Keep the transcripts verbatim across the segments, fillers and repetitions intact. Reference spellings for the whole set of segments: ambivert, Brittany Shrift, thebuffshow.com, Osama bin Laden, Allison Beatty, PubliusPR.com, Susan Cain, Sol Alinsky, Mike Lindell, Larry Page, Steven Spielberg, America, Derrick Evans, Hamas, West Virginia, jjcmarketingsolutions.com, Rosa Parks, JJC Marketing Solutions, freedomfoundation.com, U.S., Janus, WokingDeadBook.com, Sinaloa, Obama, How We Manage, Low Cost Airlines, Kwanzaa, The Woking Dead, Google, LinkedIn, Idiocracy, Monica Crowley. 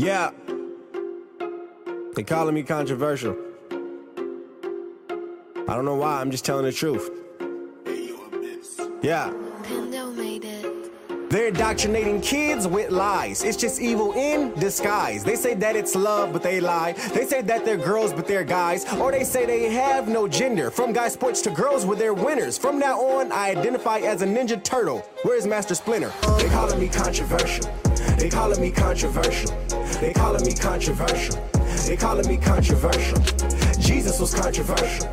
Yeah, they calling me controversial. I don't know why, I'm just telling the truth. Yeah. They're indoctrinating kids with lies. It's just evil in disguise. They say that it's love, but they lie. They say that they're girls, but they're guys. Or they say they have no gender. From guy sports to girls with their winners. From now on, I identify as a Ninja Turtle. Where's Master Splinter? They calling me controversial. They calling me controversial. They calling me controversial. They calling me controversial. Jesus was controversial.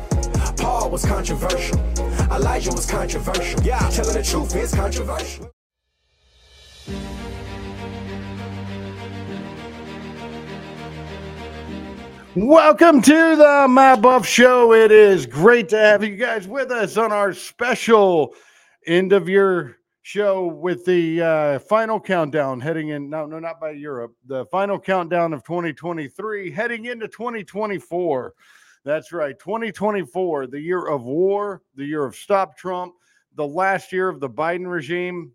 Paul was controversial. Elijah was controversial. Yeah, telling the truth is controversial. Welcome to the Matt Buff Show. It is great to have you guys with us on our special end of year show with the uh, final countdown heading in. No, no, not by Europe. The final countdown of twenty twenty-three heading into twenty twenty-four. That's right. twenty twenty-four, the year of war, the year of Stop Trump, the last year of the Biden regime.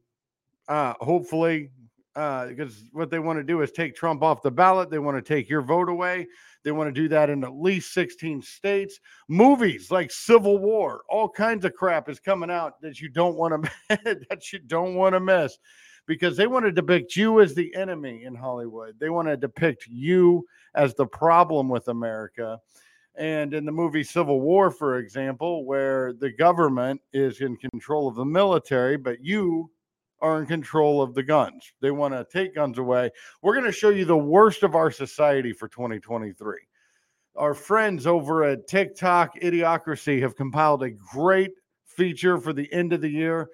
Uh, hopefully, uh, because what they want to do is take Trump off the ballot. They want to take your vote away. They want to do that in at least sixteen states. Movies like Civil War, all kinds of crap is coming out that you don't want to that you don't want to miss, because they want to depict you as the enemy in Hollywood. They want to depict you as the problem with America. And in the movie Civil War, for example, where the government is in control of the military, but you are in control of the guns. They want to take guns away. We're going to show you the worst of our society for twenty twenty-three. Our friends over at TikTok Idiocracy have compiled a great feature for the end of the year.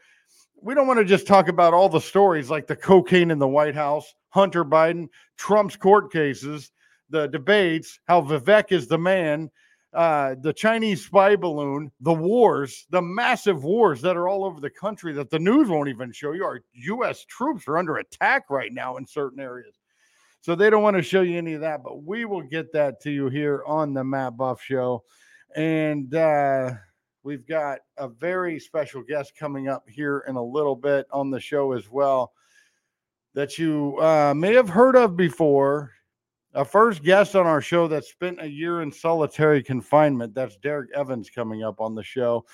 We don't want to just talk about all the stories like the cocaine in the White House, Hunter Biden, Trump's court cases, the debates, how Vivek is the man, Uh, the Chinese spy balloon, the wars, the massive wars that are all over the country that the news won't even show you. Our U S troops are under attack right now in certain areas. So they don't want to show you any of that, but we will get that to you here on the Matt Buff Show. And uh, we've got a very special guest coming up here in a little bit on the show as well that you uh, may have heard of before. A first guest on our show that spent a year in solitary confinement. That's Derrick Evans coming up on the show.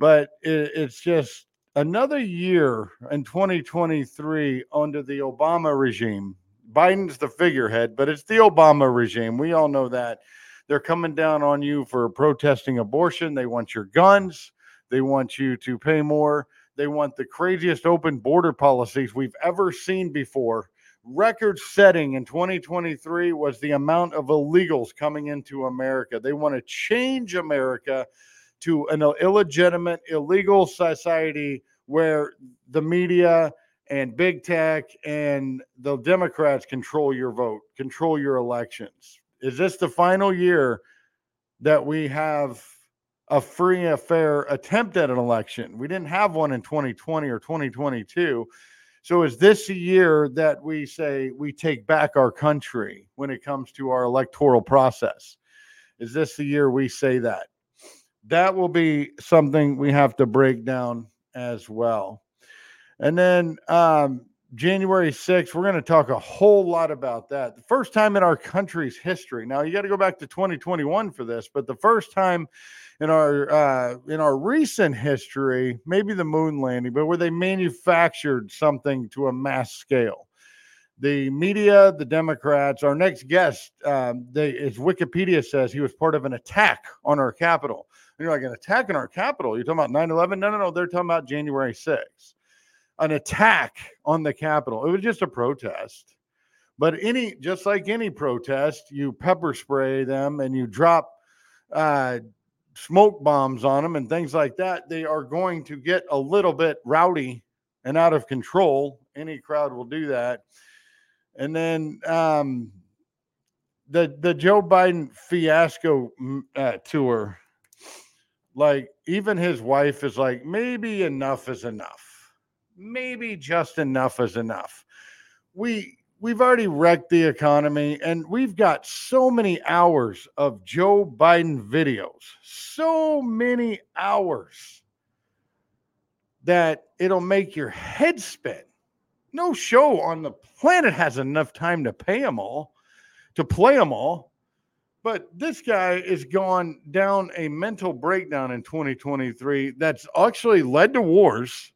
But it, it's just another year in twenty twenty-three under the Obama regime. Biden's the figurehead, but it's the Obama regime. We all know that. They're coming down on you for protesting abortion. They want your guns. They want you to pay more. They want the craziest open border policies we've ever seen before. Record-setting in twenty twenty-three was the amount of illegals coming into America. They want to change America to an illegitimate, illegal society where the media and big tech and the Democrats control your vote, control your elections. Is this the final year that we have a free and fair attempt at an election? We didn't have one in twenty twenty or twenty twenty-two. So is this the year that we say we take back our country when it comes to our electoral process? Is this the year we say that? That will be something we have to break down as well. And then um, January sixth, we're going to talk a whole lot about that. The first time in our country's history. Now, you got to go back to twenty twenty-one for this, but the first time in our uh, in our recent history, maybe the moon landing, but where they manufactured something to a mass scale. The media, the Democrats, our next guest, um, they, as Wikipedia says, he was part of an attack on our Capitol. And you're like, an attack on our Capitol? You're talking about nine eleven? No, no, no. They're talking about January sixth. An attack on the Capitol. It was just a protest. But any, just like any protest, you pepper spray them and you drop uh, smoke bombs on them and things like that. They are going to get a little bit rowdy and out of control. Any crowd will do that. And then um, the, the Joe Biden fiasco uh, tour, like even his wife is like, maybe enough is enough. Maybe just enough is enough. We, we've already wrecked the economy, and we've got so many hours of Joe Biden videos, so many hours that it'll make your head spin. No show on the planet has enough time to pay them all. to play them all. But this guy is gone down a mental breakdown in twenty twenty-three that's actually led to wars,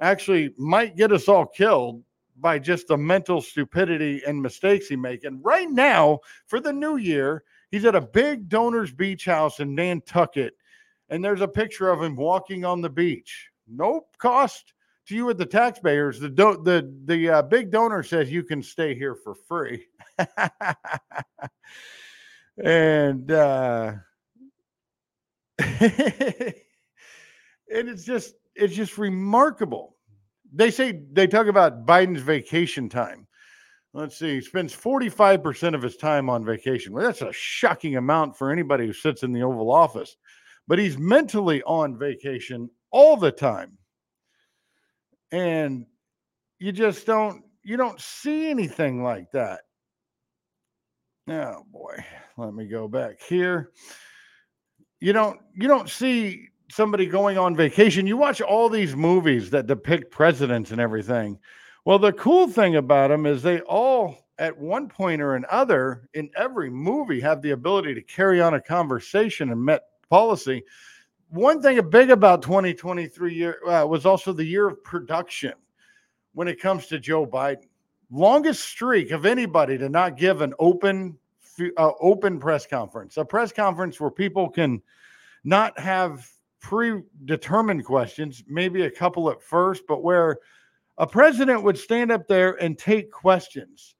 actually might get us all killed by just the mental stupidity and mistakes he makes. And right now, for the new year, he's at a big donor's beach house in Nantucket, and there's a picture of him walking on the beach. No cost to you at the taxpayers. The do- the the uh, big donor says you can stay here for free. And uh, and it's just it's just remarkable. They say they talk about Biden's vacation time. Let's see, he spends forty-five percent of his time on vacation. Well, that's a shocking amount for anybody who sits in the Oval Office. But he's mentally on vacation all the time, and you just don't you don't see anything like that. Oh boy, let me go back here. You don't you don't see somebody going on vacation. You watch all these movies that depict presidents and everything. Well, the cool thing about them is they all, at one point or another, in every movie, have the ability to carry on a conversation and met policy. One thing big about twenty twenty-three year uh, was also the year of production when it comes to Joe Biden. Longest streak of anybody to not give an open, uh, open press conference, a press conference where people can not have predetermined questions, maybe a couple at first, but where a president would stand up there and take questions.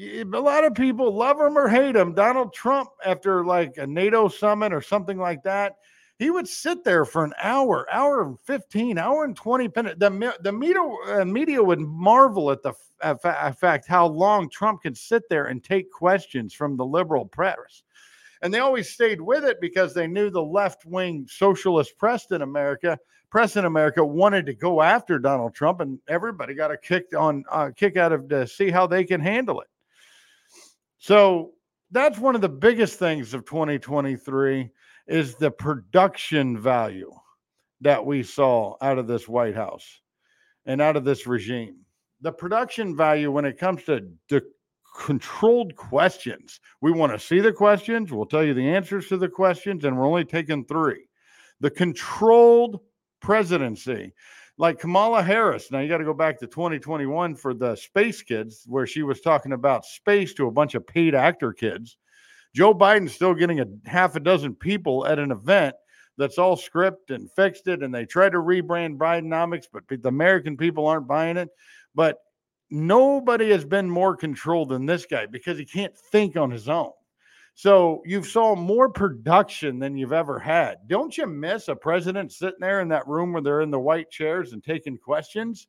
A lot of people love him or hate him. Donald Trump, after like a NATO summit or something like that, he would sit there for an hour, hour and fifteen, hour and twenty. The, the media, uh, media would marvel at the f- f- fact how long Trump could sit there and take questions from the liberal press. And they always stayed with it because they knew the left-wing socialist press in America, press in America wanted to go after Donald Trump, and everybody got a kick, on, uh, kick out of to see how they can handle it. So that's one of the biggest things of twenty twenty-three. Is the production value that we saw out of this White House and out of this regime. The production value when it comes to the controlled questions. We want to see the questions. We'll tell you the answers to the questions, and we're only taking three. The controlled presidency, like Kamala Harris. Now, you got to go back to twenty twenty-one for the space kids, where she was talking about space to a bunch of paid actor kids. Joe Biden's still getting a half a dozen people at an event that's all scripted and fixed it, and they try to rebrand Bidenomics, but the American people aren't buying it. But nobody has been more controlled than this guy because he can't think on his own. So you've saw more production than you've ever had. Don't you miss a president sitting there in that room where they're in the white chairs and taking questions?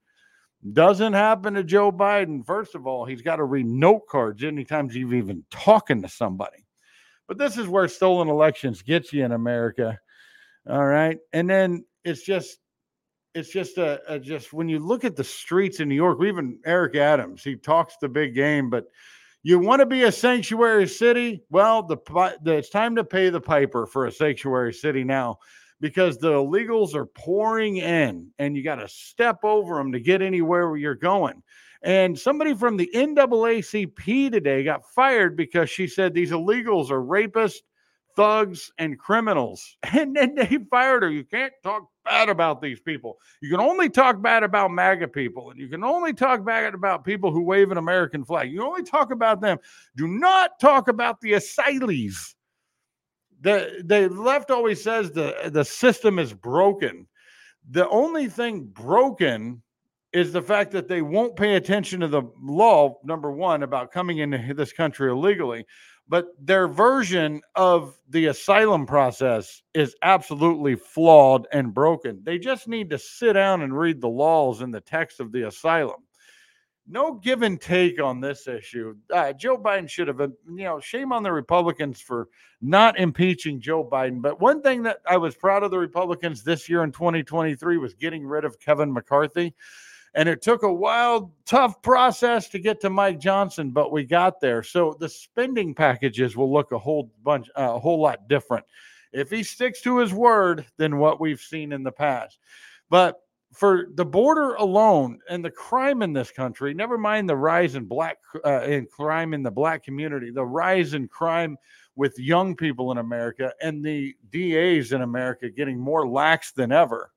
Doesn't happen to Joe Biden. First of all, he's got to read note cards anytime he's even talking to somebody. But this is where stolen elections gets you in America. All right. And then it's just, it's just a, a, just when you look at the streets in New York, even Eric Adams, he talks the big game, but you want to be a sanctuary city. Well, the, the it's time to pay the piper for a sanctuary city now because the illegals are pouring in and you got to step over them to get anywhere where you're going. And somebody from the N double A C P today got fired because she said these illegals are rapists, thugs, and criminals. And then they fired her. You can't talk bad about these people. You can only talk bad about MAGA people. And you can only talk bad about people who wave an American flag. You only talk about them. Do not talk about the asylees. The, the left always says the, the system is broken. The only thing broken is the fact that they won't pay attention to the law, number one, about coming into this country illegally. But their version of the asylum process is absolutely flawed and broken. They just need to sit down and read the laws and the text of the asylum. No give and take on this issue. Uh, Joe Biden should have been, you know, shame on the Republicans for not impeaching Joe Biden. But one thing that I was proud of the Republicans this year in twenty twenty-three was getting rid of Kevin McCarthy. And it took a wild, tough process to get to Mike Johnson, but we got there. So the spending packages will look a whole bunch, uh, a whole lot different if he sticks to his word than what we've seen in the past. But for the border alone and the crime in this country, never mind the rise in black uh, in crime in the black community, the rise in crime with young people in America, and the D As in America getting more lax than ever.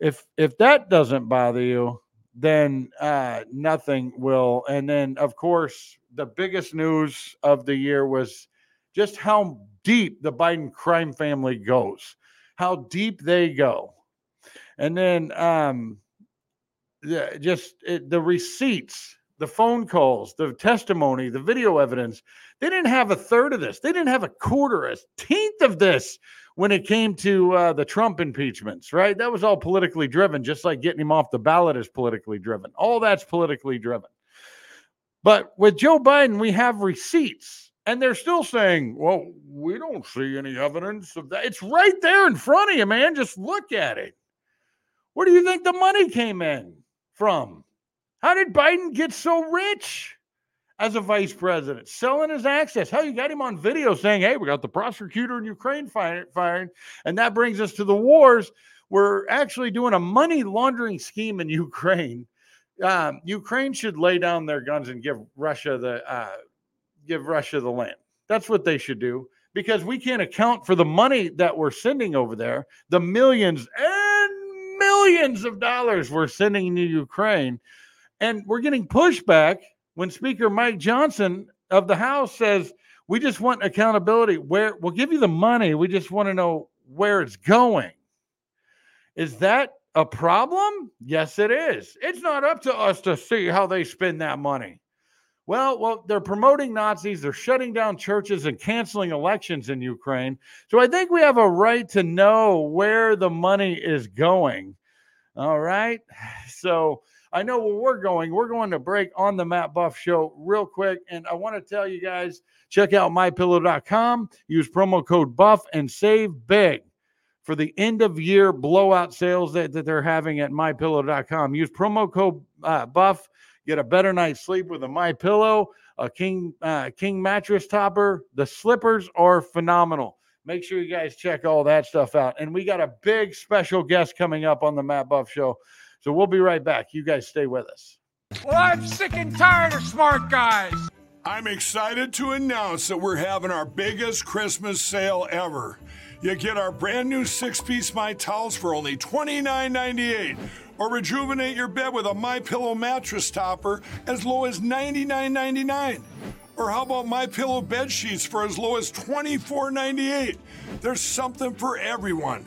If if that doesn't bother you, then uh, nothing will. And then, of course, the biggest news of the year was just how deep the Biden crime family goes, how deep they go. And then um, the, just it, the receipts, the phone calls, the testimony, the video evidence. They didn't have a third of this. They didn't have a quarter, a tenth of this when it came to uh, the Trump impeachments, right? That was all politically driven, just like getting him off the ballot is politically driven. All that's politically driven. But with Joe Biden, we have receipts. And they're still saying, well, we don't see any evidence of that. It's right there in front of you, man. Just look at it. Where do you think the money came in from? How did Biden get so rich as a vice president? Selling his access. How you got him on video saying, hey, we got the prosecutor in Ukraine firing. And that brings us to the wars. We're actually doing a money laundering scheme in Ukraine. Um, Ukraine should lay down their guns and give Russia the uh, give Russia the land. That's what they should do, because we can't account for the money that we're sending over there, the millions and millions of dollars we're sending to Ukraine. And we're getting pushback when Speaker Mike Johnson of the House says, we just want accountability. Where we'll give you the money. We just want to know where it's going. Is that a problem? Yes, it is. It's not up to us to see how they spend that money. Well, well, they're promoting Nazis. They're shutting down churches and canceling elections in Ukraine. So I think we have a right to know where the money is going. All right. So I know where we're going. We're going to break on the Matt Buff Show real quick. And I want to tell you guys, check out my pillow dot com. Use promo code BUFF and save big for the end of year blowout sales that, that they're having at my pillow dot com. Use promo code uh, BUFF. Get a better night's sleep with a MyPillow, a King uh, King mattress topper. The slippers are phenomenal. Make sure you guys check all that stuff out. And we got a big special guest coming up on the Matt Buff Show. So we'll be right back. You guys stay with us. Well, I'm sick and tired of smart guys. I'm excited to announce that we're having our biggest Christmas sale ever. You get our brand new six-piece My Towels for only twenty-nine ninety-eight. Or rejuvenate your bed with a MyPillow mattress topper as low as ninety-nine ninety-nine. Or how about MyPillow bed sheets for as low as twenty-four ninety-eight? There's something for everyone.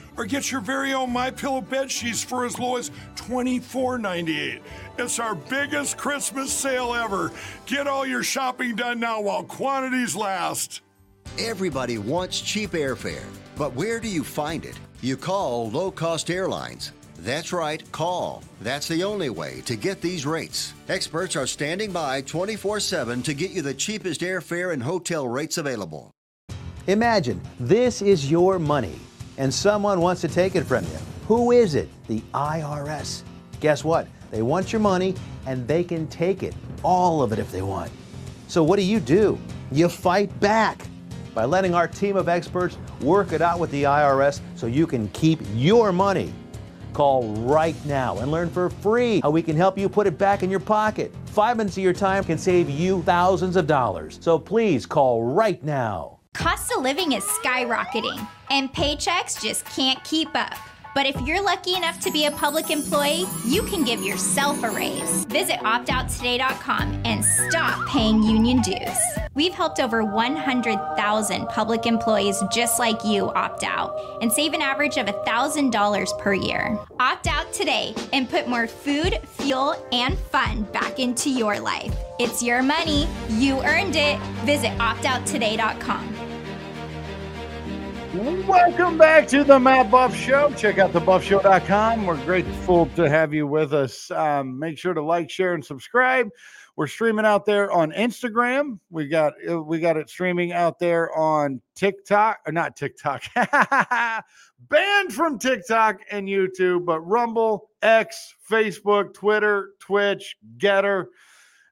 Or get your very own MyPillow bed sheets for as low as twenty-four ninety-eight. It's our biggest Christmas sale ever. Get all your shopping done now while quantities last. Everybody wants cheap airfare, but where do you find it? You call Low Cost Airlines. That's right, call. That's the only way to get these rates. Experts are standing by twenty-four seven to get you the cheapest airfare and hotel rates available. Imagine this is your money, and someone wants to take it from you. Who is it? The I R S. Guess what? They want your money, and they can take it, all of it if they want. So what do you do? You fight back by letting our team of experts work it out with the I R S so you can keep your money. Call right now and learn for free how we can help you put it back in your pocket. Five minutes of your time can save you thousands of dollars. So please call right now. Cost of living is skyrocketing, and paychecks just can't keep up. But if you're lucky enough to be a public employee, you can give yourself a raise. Visit opt out today dot com and stop paying union dues. We've helped over one hundred thousand public employees just like you opt out and save an average of one thousand dollars per year. Opt out today and put more food, fuel, and fun back into your life. It's your money. You earned it. Visit opt out today dot com. Welcome back to the Matt Buff Show. Check out the buff show dot com. We're grateful to have you with us. Um, make sure to like, share, and subscribe. We're streaming out there on Instagram. We got we got it streaming out there on TikTok, or not TikTok, banned from TikTok and YouTube, but Rumble, X, Facebook, Twitter, Twitch, Getter.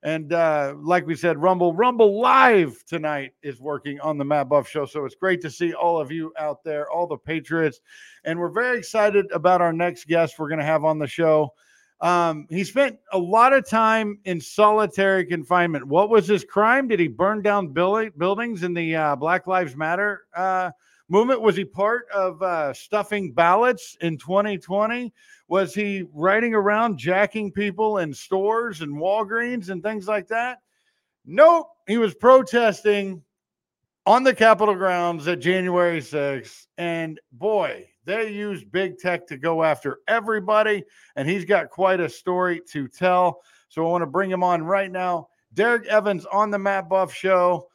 And uh, like we said, Rumble, Rumble Live tonight is working on the Matt Buff Show. So it's great to see all of you out there, all the Patriots. And we're very excited about our next guest we're going to have on the show. Um, he spent a lot of time in solitary confinement. What was his crime? Did he burn down build- buildings in the uh, Black Lives Matter uh, movement? Was he part of uh, stuffing ballots in twenty twenty? Was he riding around jacking people in stores and Walgreens and things like that? Nope. He was protesting on the Capitol grounds at January sixth. And boy, they used big tech to go after everybody. And he's got quite a story to tell. So I want to bring him on right now. Derrick Evans on the Matt Buff Show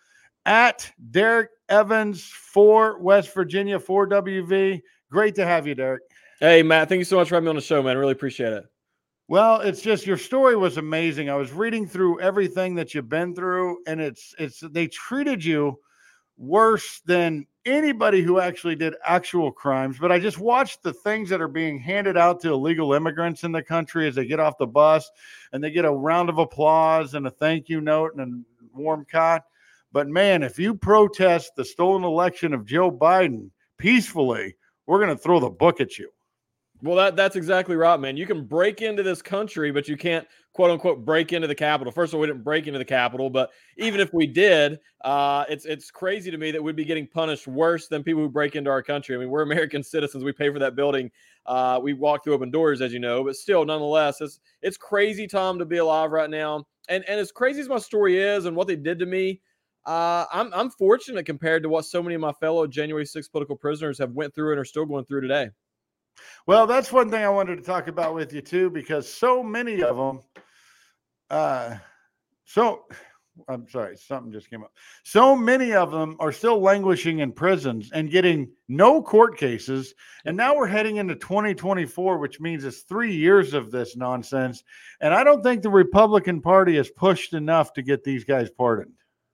at Derrick Evans for West Virginia, four W V. Great to have you, Derrick. Hey, Matt, thank you so much for having me on the show, man. Really appreciate it. Well, it's just your story was amazing. I was reading through everything that you've been through, and it's it's they treated you worse than anybody who actually did actual crimes. But I just watched the things that are being handed out to illegal immigrants in the country as they get off the bus, and they get a round of applause and a thank you note and a warm cot. But, man, if you protest the stolen election of Joe Biden peacefully, we're going to throw the book at you. Well, that, that's exactly right, man. You can break into this country, but you can't, quote unquote, break into the Capitol. First of all, we didn't break into the Capitol, but even if we did, uh, it's it's crazy to me that we'd be getting punished worse than people who break into our country. I mean, we're American citizens. We pay for that building. Uh, we walk through open doors, as you know, but still, nonetheless, it's it's crazy, Tom, to be alive right now. And and as crazy as my story is and what they did to me, uh, I'm I'm fortunate compared to what so many of my fellow January sixth political prisoners have went through and are still going through today. Well, that's one thing I wanted to talk about with you, too, because so many of them. Uh, so I'm sorry, something just came up. So many of them are still languishing in prisons and getting no court cases. And now we're heading into twenty twenty-four, which means it's three years of this nonsense. And I don't think the Republican Party has pushed enough to get these guys pardoned.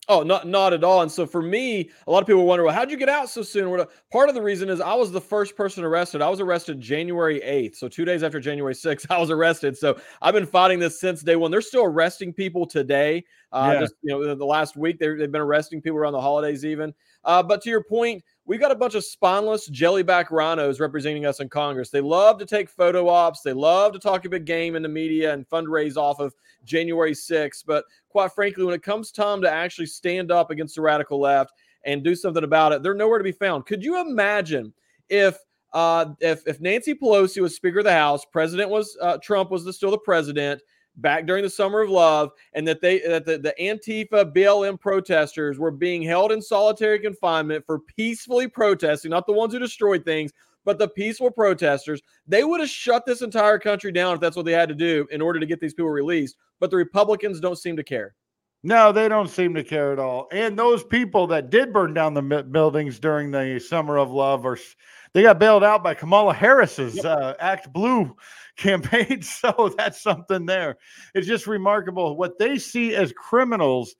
Oh, not not at all. And so for me, a lot of people wonder, well, how'd you get out so soon? Part of the reason is I was the first person arrested. I was arrested January eighth. So two days after January sixth, I was arrested. So I've been fighting this since day one. They're still arresting people today. Uh, yeah. Just, you know, the last week, they've been arresting people around the holidays even. Uh, but to your point, we got a bunch of spineless jellyback rhinos representing us in Congress. They love to take photo ops. They love to talk a big game in the media and fundraise off of January sixth. But quite frankly, when it comes time to actually stand up against the radical left and do something about it, they're nowhere to be found. Could you imagine if uh, if, if Nancy Pelosi was Speaker of the House, President was uh, Trump was the, still the president back during the Summer of Love, and that they that the, the Antifa B L M protesters were being held in solitary confinement for peacefully protesting, not the ones who destroyed things, but the peaceful protesters? They would have shut this entire country down if that's what they had to do in order to get these people released. But the Republicans don't seem to care. No, they don't seem to care at all. And those people that did burn down the buildings during the Summer of Love, are, they got bailed out by Kamala Harris's yep. uh, Act Blue campaign. So that's something there. It's just remarkable. What they see as criminals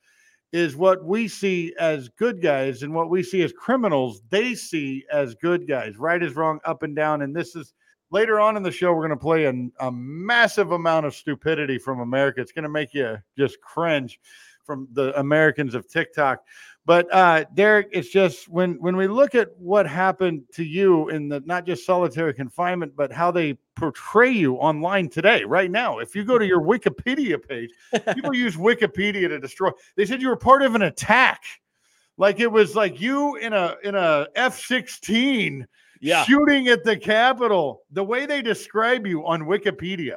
is what we see as good guys, and what we see as criminals, they see as good guys. Right is wrong, up and down. And this is later on in the show, we're going to play an, a massive amount of stupidity from America. It's going to make you just cringe from the Americans of TikTok. But uh, Derrick, it's just when, when we look at what happened to you in the not just solitary confinement, but how they portray you online today, right now. If you go to your Wikipedia page, people use Wikipedia to destroy. They said you were part of an attack. Like it was like you in a in a F sixteen yeah. shooting at the Capitol. The way they describe you on Wikipedia.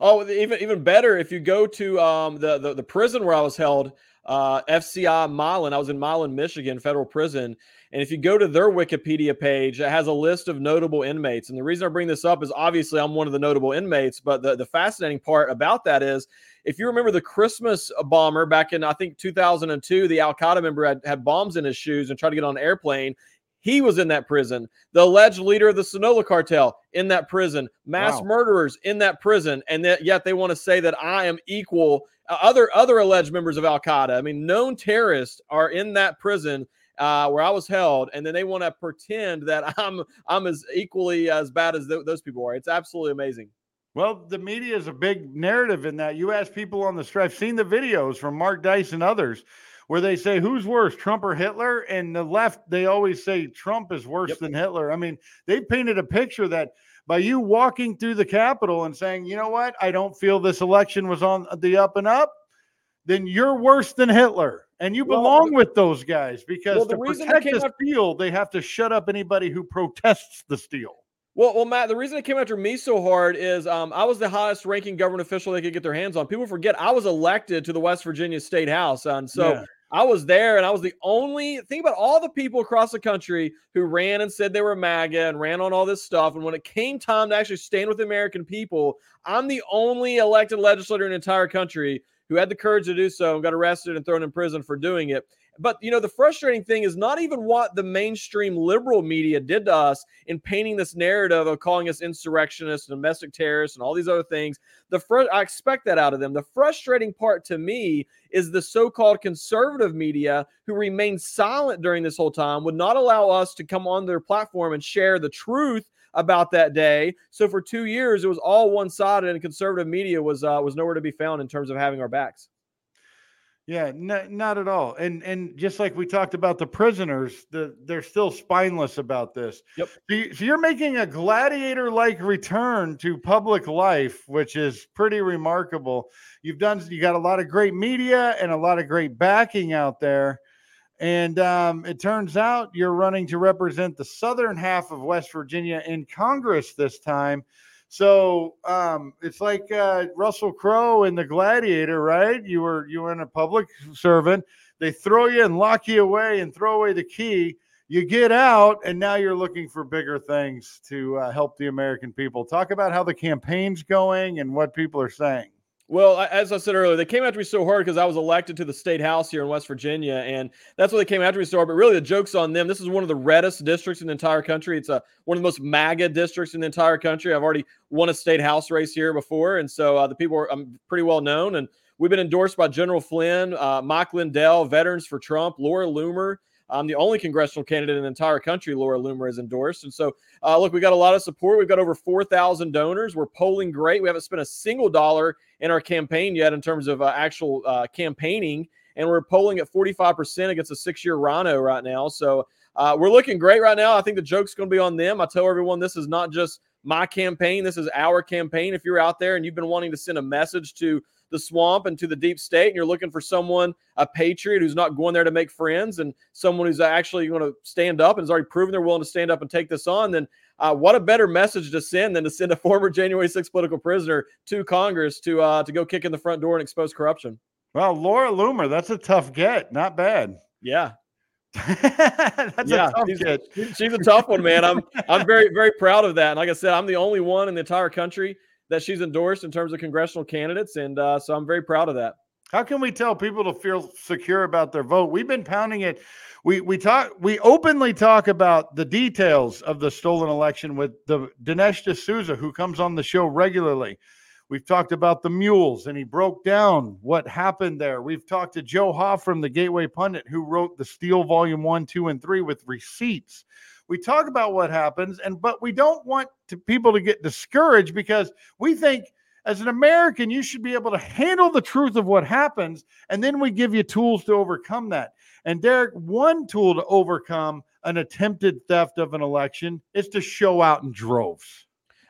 Oh, even even better if you go to um, the, the the prison where I was held, uh, F C I Milan. I was in Milan, Michigan, federal prison. And if you go to their Wikipedia page, it has a list of notable inmates. And the reason I bring this up is obviously I'm one of the notable inmates. But the, the fascinating part about that is, if you remember the Christmas bomber back in, I think, two thousand two, the Al Qaeda member had, had bombs in his shoes and tried to get on an airplane. He was in that prison. The alleged leader of the Sinaloa cartel in that prison. Mass wow. murderers in that prison. And that, yet they want to say that I am equal. Uh, other other alleged members of Al-Qaeda, I mean, known terrorists are in that prison uh, where I was held. And then they want to pretend that I'm I'm as equally as bad as th- those people are. It's absolutely amazing. Well, the media is a big narrative in that. You ask people on the street. I've seen the videos from Mark Dice and others where they say, who's worse, Trump or Hitler? And the left, they always say Trump is worse yep. than Hitler. I mean, they painted a picture that by you walking through the Capitol and saying, you know what, I don't feel this election was on the up and up, then you're worse than Hitler. And you belong well, with those guys because well, the to protect the steal, out- they have to shut up anybody who protests the steal. Well, well, Matt, the reason it came after me so hard is um, I was the highest ranking government official they could get their hands on. People forget I was elected to the West Virginia State House. And so yeah. I was there and I was the only – think about all the people across the country who ran and said they were MAGA and ran on all this stuff. And when it came time to actually stand with the American people, I'm the only elected legislator in the entire country who had the courage to do so and got arrested and thrown in prison for doing it. But, you know, the frustrating thing is not even what the mainstream liberal media did to us in painting this narrative of calling us insurrectionists and domestic terrorists and all these other things. The fr- I expect that out of them. The frustrating part to me is the so-called conservative media who remained silent during this whole time, would not allow us to come on their platform and share the truth about that day. So for two years, it was all one-sided and conservative media was uh, was nowhere to be found in terms of having our backs. Yeah, no, not at all. And and just like we talked about the prisoners, the, they're still spineless about this. Yep. So, you, so you're making a gladiator-like return to public life, which is pretty remarkable. You've done, you got a lot of great media and a lot of great backing out there. And um, it turns out you're running to represent the southern half of West Virginia in Congress this time. So um, it's like uh, Russell Crowe in The Gladiator, right? You were you were in a public servant. They throw you and lock you away and throw away the key. You get out, and now you're looking for bigger things to uh, help the American people. Talk about how the campaign's going and what people are saying. Well, as I said earlier, they came after me so hard because I was elected to the state house here in West Virginia, and that's why they came after me so hard. But really, the joke's on them. This is one of the reddest districts in the entire country. It's a, one of the most MAGA districts in the entire country. I've already won a state house race here before, and so uh, the people are um, pretty well known. And we've been endorsed by General Flynn, uh, Mike Lindell, Veterans for Trump, Laura Loomer. I'm the only congressional candidate in the entire country Laura Loomer has endorsed. And so, uh, look, we got a lot of support. We've got over four thousand donors. We're polling great. We haven't spent a single dollar in our campaign yet in terms of uh, actual uh, campaigning. And we're polling at forty-five percent against a six-year rhino right now. So uh, we're looking great right now. I think the joke's going to be on them. I tell everyone this is not just my campaign. This is our campaign. If you're out there and you've been wanting to send a message to the swamp and to the deep state, and you're looking for someone, a patriot who's not going there to make friends and someone who's actually going to stand up and has already proven they're willing to stand up and take this on, then uh, what a better message to send than to send a former January sixth political prisoner to Congress to uh, to go kick in the front door and expose corruption. Well, Laura Loomer, that's a tough get. Not bad. Yeah. That's yeah, a tough she's, get. She's a tough one, man. I'm I'm very, very proud of that. And like I said, I'm the only one in the entire country that she's endorsed in terms of congressional candidates. And uh, so I'm very proud of that. How can we tell people to feel secure about their vote? We've been pounding it. We we talk we openly talk about the details of the stolen election with the Dinesh D'Souza, who comes on the show regularly. We've talked about the mules, and he broke down what happened there. We've talked to Joe Hoft from the Gateway Pundit, who wrote the Steele Volume one, two, and three with receipts. We talk about what happens, and but we don't want to, people to get discouraged because we think as an American, you should be able to handle the truth of what happens, and then we give you tools to overcome that. And Derrick, one tool to overcome an attempted theft of an election is to show out in droves.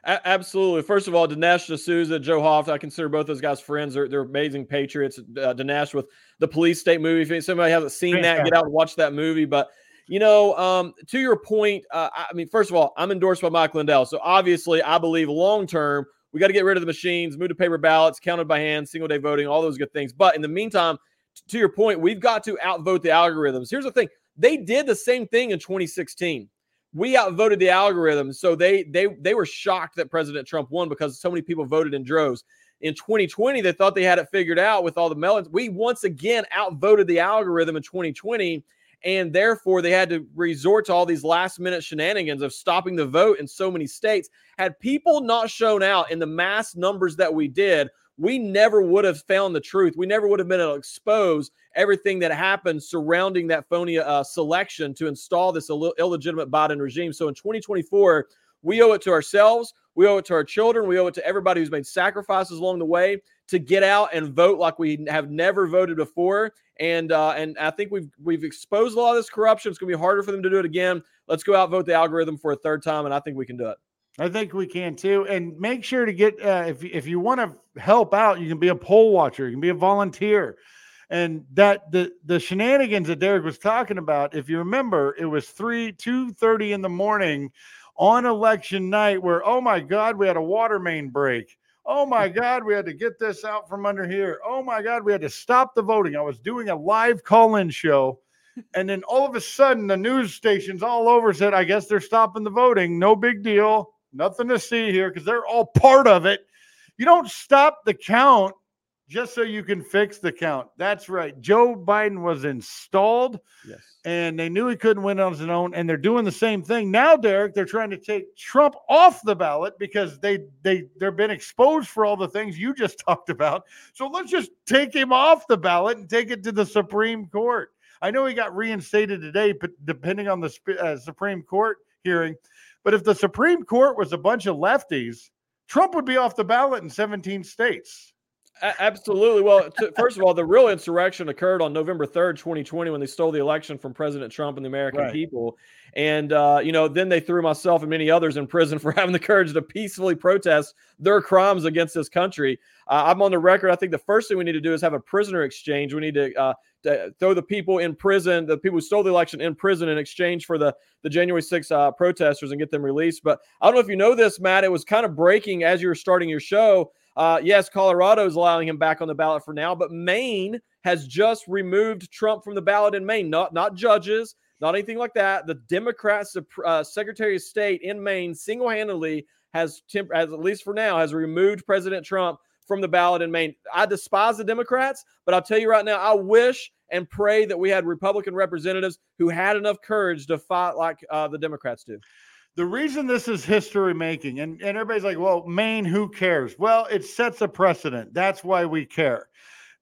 Absolutely. First of all, Dinesh D'Souza, Joe Hoft, I consider both those guys friends. They're, they're amazing patriots. Uh, Dinesh with the Police State movie. If somebody hasn't seen that, get out and watch that movie. But, you know, um, to your point, uh, I mean, first of all, I'm endorsed by Mike Lindell. So, obviously, I believe long-term, we got to get rid of the machines, move to paper ballots, counted by hand, single-day voting, all those good things. But in the meantime, t- to your point, we've got to outvote the algorithms. Here's the thing. They did the same thing in twenty sixteen. We outvoted the algorithm, so they they they were shocked that President Trump won because so many people voted in droves. In twenty twenty, they thought they had it figured out with all the melons. We once again outvoted the algorithm in twenty twenty, and therefore they had to resort to all these last-minute shenanigans of stopping the vote in so many states. Had people not shown out in the mass numbers that we did, we never would have found the truth. We never would have been able to expose everything that happened surrounding that phony uh, selection to install this Ill- illegitimate Biden regime. So in twenty twenty-four, we owe it to ourselves. We owe it to our children. We owe it to everybody who's made sacrifices along the way to get out and vote like we have never voted before. And uh, and I think we've we've exposed a lot of this corruption. It's going to be harder for them to do it again. Let's go out and vote the algorithm for a third time, and I think we can do it. I think we can too. And make sure to get, uh, if, if you want to help out, you can be a poll watcher. You can be a volunteer. And that the, the shenanigans that Derrick was talking about, if you remember, it was three, two thirty in the morning on election night where, oh my God, we had a water main break. Oh my God, we had to get this out from under here. Oh my God, we had to stop the voting. I was doing a live call-in show. And then all of a sudden the news stations all over said, I guess they're stopping the voting. No big deal. Nothing to see here because they're all part of it. You don't stop the count just so you can fix the count. That's right. Joe Biden was installed, yes, and they knew he couldn't win on his own, and they're doing the same thing. Now, Derrick, they're trying to take Trump off the ballot because they, they, they've been exposed for all the things you just talked about. So let's just take him off the ballot and take it to the Supreme Court. I know he got reinstated today, but depending on the uh, Supreme Court hearing. But if the Supreme Court was a bunch of lefties, Trump would be off the ballot in seventeen states. Absolutely. Well, t- first of all, the real insurrection occurred on November third, twenty twenty, when they stole the election from President Trump and the American right. people. And, uh, you know, then they threw myself and many others in prison for having the courage to peacefully protest their crimes against this country. Uh, I'm on the record. I think the first thing we need to do is have a prisoner exchange. We need to, uh, to throw the people in prison, the people who stole the election in prison in exchange for the, the January sixth uh, protesters and get them released. But I don't know if you know this, Matt, it was kind of breaking as you were starting your show. Uh, yes, Colorado is allowing him back on the ballot for now, but Maine has just removed Trump from the ballot in Maine. Not not judges, not anything like that. The Democrat uh, Secretary of State in Maine single-handedly has, temp- has, at least for now, has removed President Trump from the ballot in Maine. I despise the Democrats, but I'll tell you right now, I wish and pray that we had Republican representatives who had enough courage to fight like uh, the Democrats do. The reason this is history making, and, and everybody's like, well, Maine, who cares? Well, it sets a precedent. That's why we care.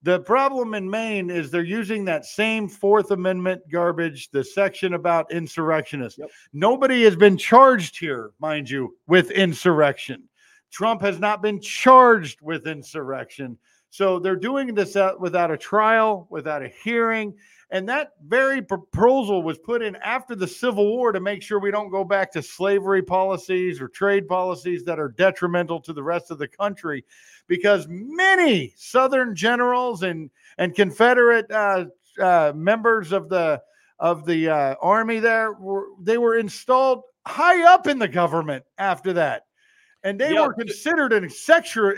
The problem in Maine is they're using that same Fourth Amendment garbage, the section about insurrectionists. Yep. Nobody has been charged here, mind you, with insurrection. Trump has not been charged with insurrection. So they're doing this without a trial, without a hearing. And that very proposal was put in after the Civil War to make sure we don't go back to slavery policies or trade policies that are detrimental to the rest of the country, because many Southern generals and, and Confederate uh, uh, members of the of the uh, army there, were, they were installed high up in the government after that. And they yep. were considered an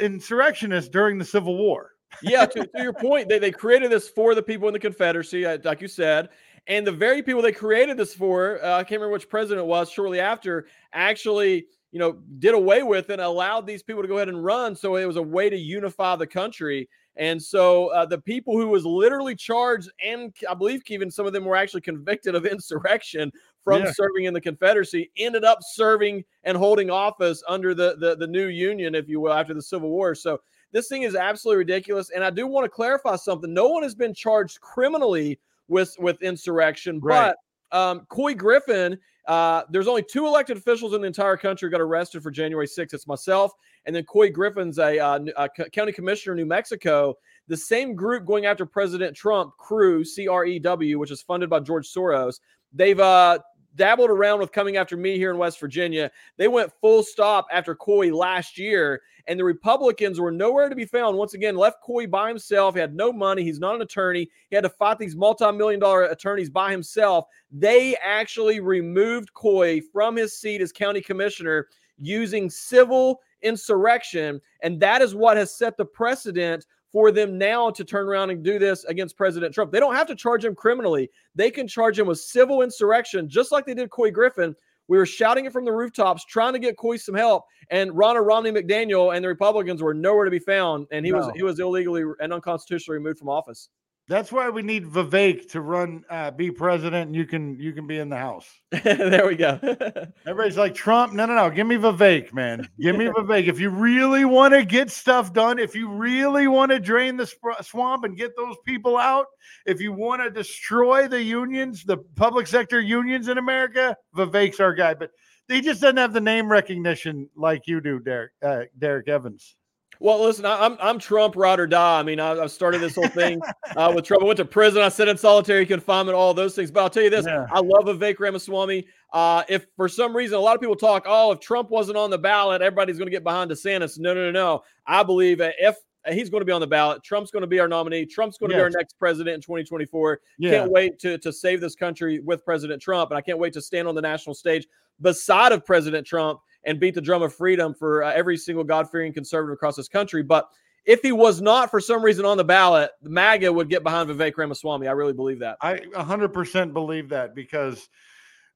insurrectionist during the Civil War. yeah, to, to your point, they, they created this for the people in the Confederacy, uh, like you said. And the very people they created this for, uh, I can't remember which president it was shortly after, actually, you know, did away with it, allowed these people to go ahead and run. So it was a way to unify the country. And so uh, the people who was literally charged, and I believe even some of them were actually convicted of insurrection from yeah. serving in the Confederacy, ended up serving and holding office under the, the, the new Union, if you will, after the Civil War. So this thing is absolutely ridiculous. And I do want to clarify something. No one has been charged criminally with, with insurrection, right. but um, Coy Griffin, uh, there's only two elected officials in the entire country who got arrested for January sixth. It's myself. And then Coy Griffin's a, uh, a county commissioner in New Mexico. The same group going after President Trump, C R E W, C R E W, which is funded by George Soros, they've uh, dabbled around with coming after me here in West Virginia. They went full stop after Coy last year, and the Republicans were nowhere to be found. Once again, left Coy by himself. He had no money. He's not an attorney. He had to fight these multi-million dollar attorneys by himself. They actually removed Coy from his seat as county commissioner using civil insurrection, and that is what has set the precedent for them now to turn around and do this against President Trump. They don't have to charge him criminally. They can charge him with civil insurrection, just like they did Coy Griffin. We were shouting it from the rooftops, trying to get Coy some help, and Ronald Romney McDaniel and the Republicans were nowhere to be found, and he no. was he was illegally and unconstitutionally removed from office. That's why we need Vivek to run, uh, be president, and you can you can be in the house. There we go. Everybody's like, Trump, no, no, no, give me Vivek, man. Give me Vivek. If you really want to get stuff done, if you really want to drain the sp- swamp and get those people out, if you want to destroy the unions, the public sector unions in America, Vivek's our guy. But he just doesn't have the name recognition like you do, Derrick, uh, Derrick Evans. Well, listen, I'm I'm Trump, ride or die. I mean, I, I started this whole thing uh, with Trump. I went to prison. I sat in solitary confinement, all those things. But I'll tell you this, yeah. I love Vivek Ramaswamy. Uh, if for some reason, a lot of people talk, oh, if Trump wasn't on the ballot, everybody's going to get behind DeSantis. No, no, no, no. I believe if he's going to be on the ballot, Trump's going to be our nominee. Trump's going to yes. be our next president in twenty twenty-four. Yeah. Can't wait to, to save this country with President Trump. And I can't wait to stand on the national stage beside of President Trump and beat the drum of freedom for uh, every single God-fearing conservative across this country. But if he was not, for some reason, on the ballot, the MAGA would get behind Vivek Ramaswamy. I really believe that. I one hundred percent believe that because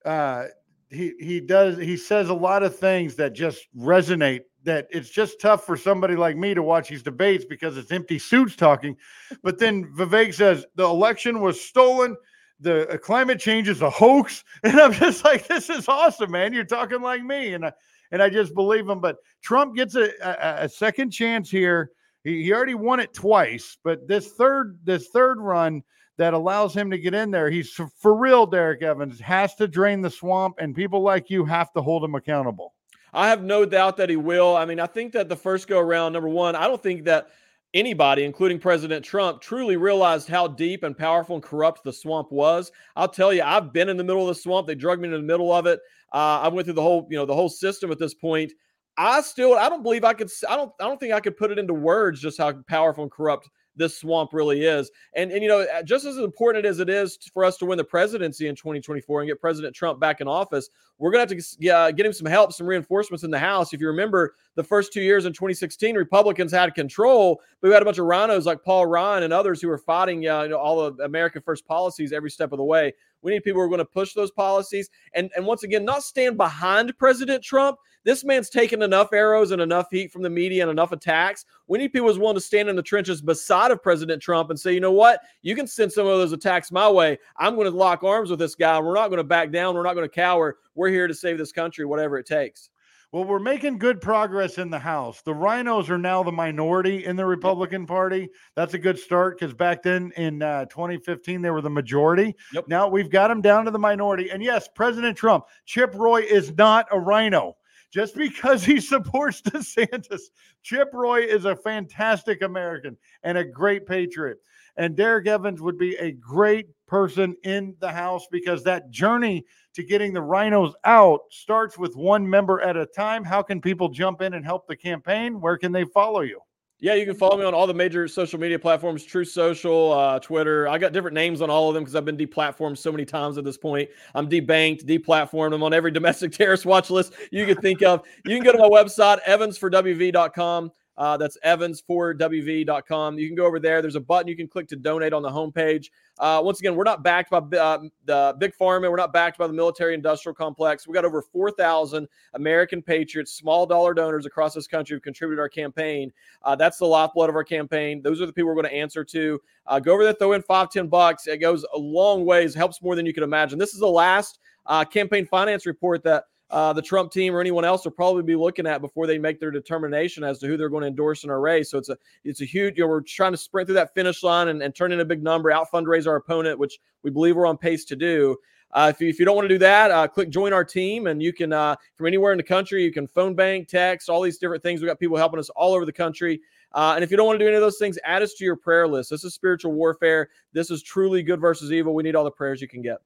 uh, he he does he says a lot of things that just resonate, that it's just tough for somebody like me to watch these debates because it's empty suits talking. But then Vivek says the election was stolen. The climate change is a hoax. And I'm just like, this is awesome, man. You're talking like me. And I, And I just believe him. But Trump gets a, a, a second chance here. He, he already won it twice. But this third this third run that allows him to get in there, he's for real, Derrick Evans, has to drain the swamp. And people like you have to hold him accountable. I have no doubt that he will. I mean, I think that the first go around, number one, I don't think that anybody, including President Trump, truly realized how deep and powerful and corrupt the swamp was. I'll tell you, I've been in the middle of the swamp. They drugged me into the middle of it. Uh, I went through the whole, you know, the whole system at this point. I still, I don't believe I could, I don't, I don't think I could put it into words just how powerful and corrupt this swamp really is. And, and, you know, just as important as it is for us to win the presidency in twenty twenty-four and get President Trump back in office, we're going to have to uh, get him some help, some reinforcements in the House. If you remember the first two years in twenty sixteen, Republicans had control, but we had a bunch of rhinos like Paul Ryan and others who were fighting uh, you know, all of America First policies every step of the way. We need people who are going to push those policies. And, and once again, not stand behind President Trump. This man's taken enough arrows and enough heat from the media and enough attacks. We need people who's willing to stand in the trenches beside of President Trump and say, you know what? You can send some of those attacks my way. I'm going to lock arms with this guy. We're not going to back down. We're not going to cower. We're here to save this country, whatever it takes. Well, we're making good progress in the House. The rhinos are now the minority in the Republican Party. That's a good start because back then in uh, twenty fifteen, they were the majority. Yep. Now we've got them down to the minority. And yes, President Trump, Chip Roy is not a rhino. Just because he supports DeSantis, Chip Roy is a fantastic American and a great patriot. And Derrick Evans would be a great person in the House because that journey to getting the rhinos out starts with one member at a time. How can people jump in and help the campaign? Where can they follow you? Yeah, you can follow me on all the major social media platforms, True Social, uh, Twitter. I got different names on all of them because I've been deplatformed so many times at this point. I'm debanked, deplatformed. I'm on every domestic terrorist watch list you can think of. You can go to my website, evans four w v dot com. Uh, that's evans four w v dot com. You can go over there. There's a button you can click to donate on the homepage. Uh, once again, we're not backed by uh, the big pharma. We're not backed by the military industrial complex. We got over four thousand American patriots, small dollar donors across this country who contributed our campaign. Uh, that's the lifeblood of our campaign. Those are the people we're going to answer to. Uh, go over there, throw in five, ten bucks. It goes a long ways. It helps more than you can imagine. This is the last uh, campaign finance report that Uh, the Trump team or anyone else will probably be looking at before they make their determination as to who they're going to endorse in our race. So it's a it's a huge, you know, we're trying to sprint through that finish line and, and turn in a big number, out fundraise our opponent, which we believe we're on pace to do. Uh, if you, if you don't want to do that, uh, click join our team, and you can, uh, from anywhere in the country, you can phone bank, text, all these different things. We've got people helping us all over the country. Uh, and if you don't want to do any of those things, add us to your prayer list. This is spiritual warfare. This is truly good versus evil. We need all the prayers you can get.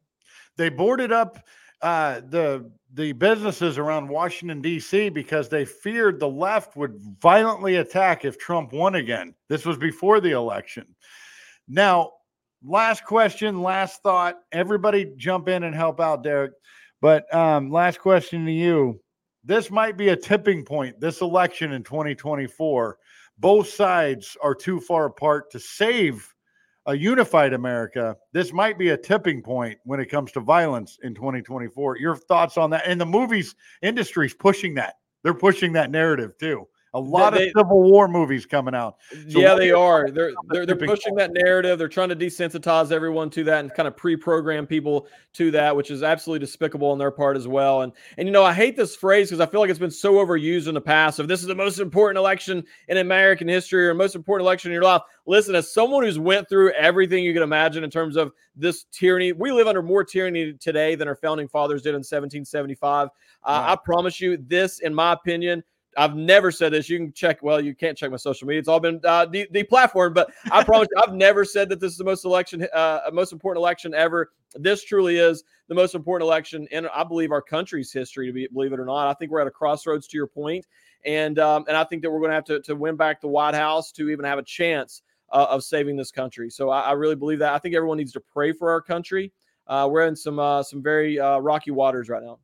They boarded up Uh, the the businesses around Washington, D C because they feared the left would violently attack if Trump won again. This was before the election. Now, last question, last thought. Everybody jump in and help out, Derrick. But um, last question to you. This might be a tipping point, this election in twenty twenty-four. Both sides are too far apart to save a unified America. This might be a tipping point when it comes to violence in twenty twenty-four. Your thoughts on that? And the movies industry's pushing that. They're pushing that narrative too. A lot they, of Civil War movies coming out. So yeah, they are. They're they're, they're pushing that narrative. They're trying to desensitize everyone to that and kind of pre-program people to that, which is absolutely despicable on their part as well. And, and you know, I hate this phrase because I feel like it's been so overused in the past. If this is the most important election in American history or most important election in your life, listen, as someone who's went through everything you can imagine in terms of this tyranny, we live under more tyranny today than our founding fathers did in seventeen seventy-five. Uh, wow. I promise you this, in my opinion, I've never said this. You can check. Well, you can't check my social media. It's all been uh, de- deplatformed, but I promise you, I've never said that this is the most election, uh, most important election ever. This truly is the most important election in, I believe, our country's history, to be, believe it or not. I think we're at a crossroads, to your point. And um, and I think that we're going to have to to win back the White House to even have a chance uh, of saving this country. So I, I really believe that. I think everyone needs to pray for our country. Uh, we're in some uh, some very uh, rocky waters right now.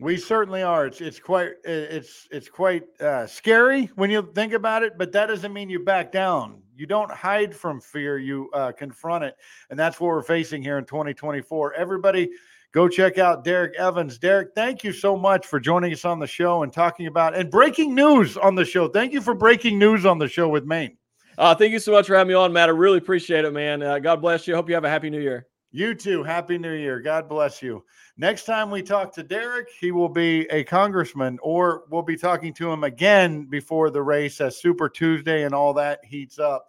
We certainly are. It's it's quite it's it's quite uh, scary when you think about it, but that doesn't mean you back down. You don't hide from fear. You uh, confront it, and that's what we're facing here in twenty twenty-four. Everybody, go check out Derrick Evans. Derrick, thank you so much for joining us on the show and talking about and breaking news on the show. Thank you for breaking news on the show with Maine. Uh, thank you so much for having me on, Matt. I really appreciate it, man. Uh, God bless you. Hope you have a happy New Year. You too. Happy New Year. God bless you. Next time we talk to Derrick, he will be a congressman, or we'll be talking to him again before the race as Super Tuesday and all that heats up.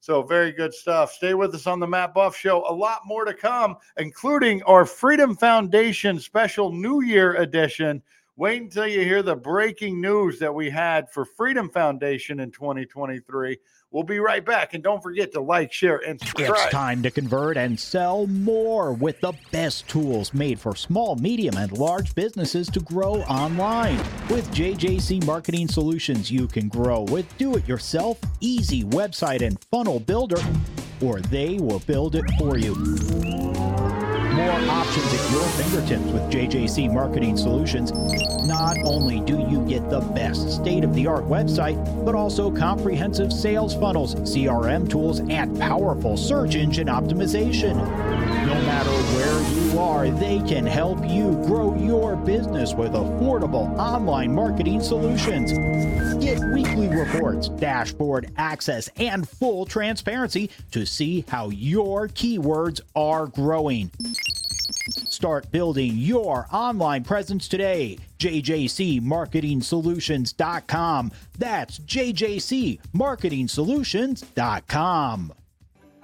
So very good stuff. Stay with us on the Matt Buff Show. A lot more to come, including our Freedom Foundation special New Year edition. Wait until you hear the breaking news that we had for Freedom Foundation in twenty twenty-three. We'll be right back. And don't forget to like, share, and subscribe. It's time to convert and sell more with the best tools made for small, medium, and large businesses to grow online. With J J C Marketing Solutions, you can grow with do-it-yourself, easy website and funnel builder, or they will build it for you. More options at your fingertips with J J C Marketing Solutions. Not only do you get the best state-of-the-art website, but also comprehensive sales funnels, C R M tools, and powerful search engine optimization. No matter where you are, they can help you grow your business with affordable online marketing solutions. Get weekly reports, dashboard access, and full transparency to see how your keywords are growing. Start building your online presence today. J J C marketing solutions dot com. That's J J C marketing solutions dot com.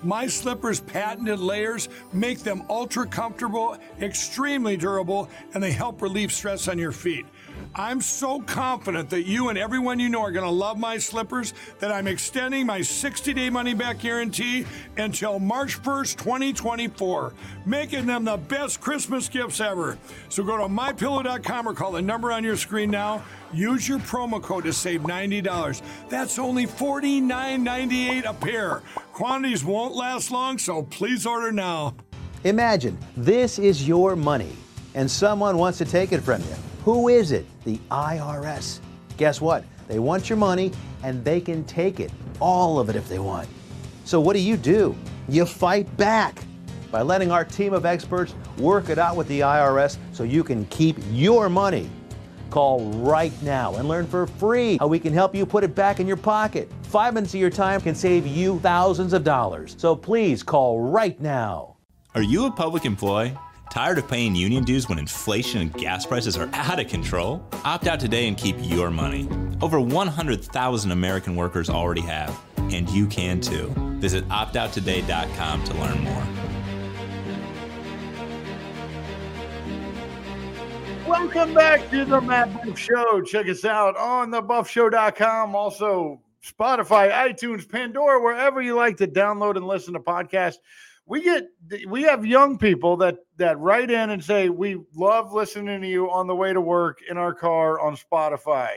My Slippers' patented layers make them ultra comfortable, extremely durable, and they help relieve stress on your feet. I'm so confident that you and everyone you know are going to love My Slippers that I'm extending my sixty-day money-back guarantee until March first, twenty twenty-four, making them the best Christmas gifts ever. So go to my pillow dot com or call the number on your screen now. Use your promo code to save ninety dollars. That's only forty-nine ninety-eight a pair. Quantities won't last long, so please order now. Imagine this is your money and someone wants to take it from you. Who is it? The I R S. Guess what? They want your money and they can take it, all of it if they want. So what do you do? You fight back by letting our team of experts work it out with the I R S so you can keep your money. Call right now and learn for free how we can help you put it back in your pocket. Five minutes of your time can save you thousands of dollars. So please call right now. Are you a public employee? Tired of paying union dues when inflation and gas prices are out of control? Opt out today and keep your money. Over one hundred thousand American workers already have, and you can too. Visit opt out today dot com to learn more. Welcome back to the Matt Buff Show. Check us out on the buff show dot com. Also, Spotify, iTunes, Pandora, wherever you like to download and listen to podcasts. We get we have young people that, that write in and say, we love listening to you on the way to work, in our car, on Spotify.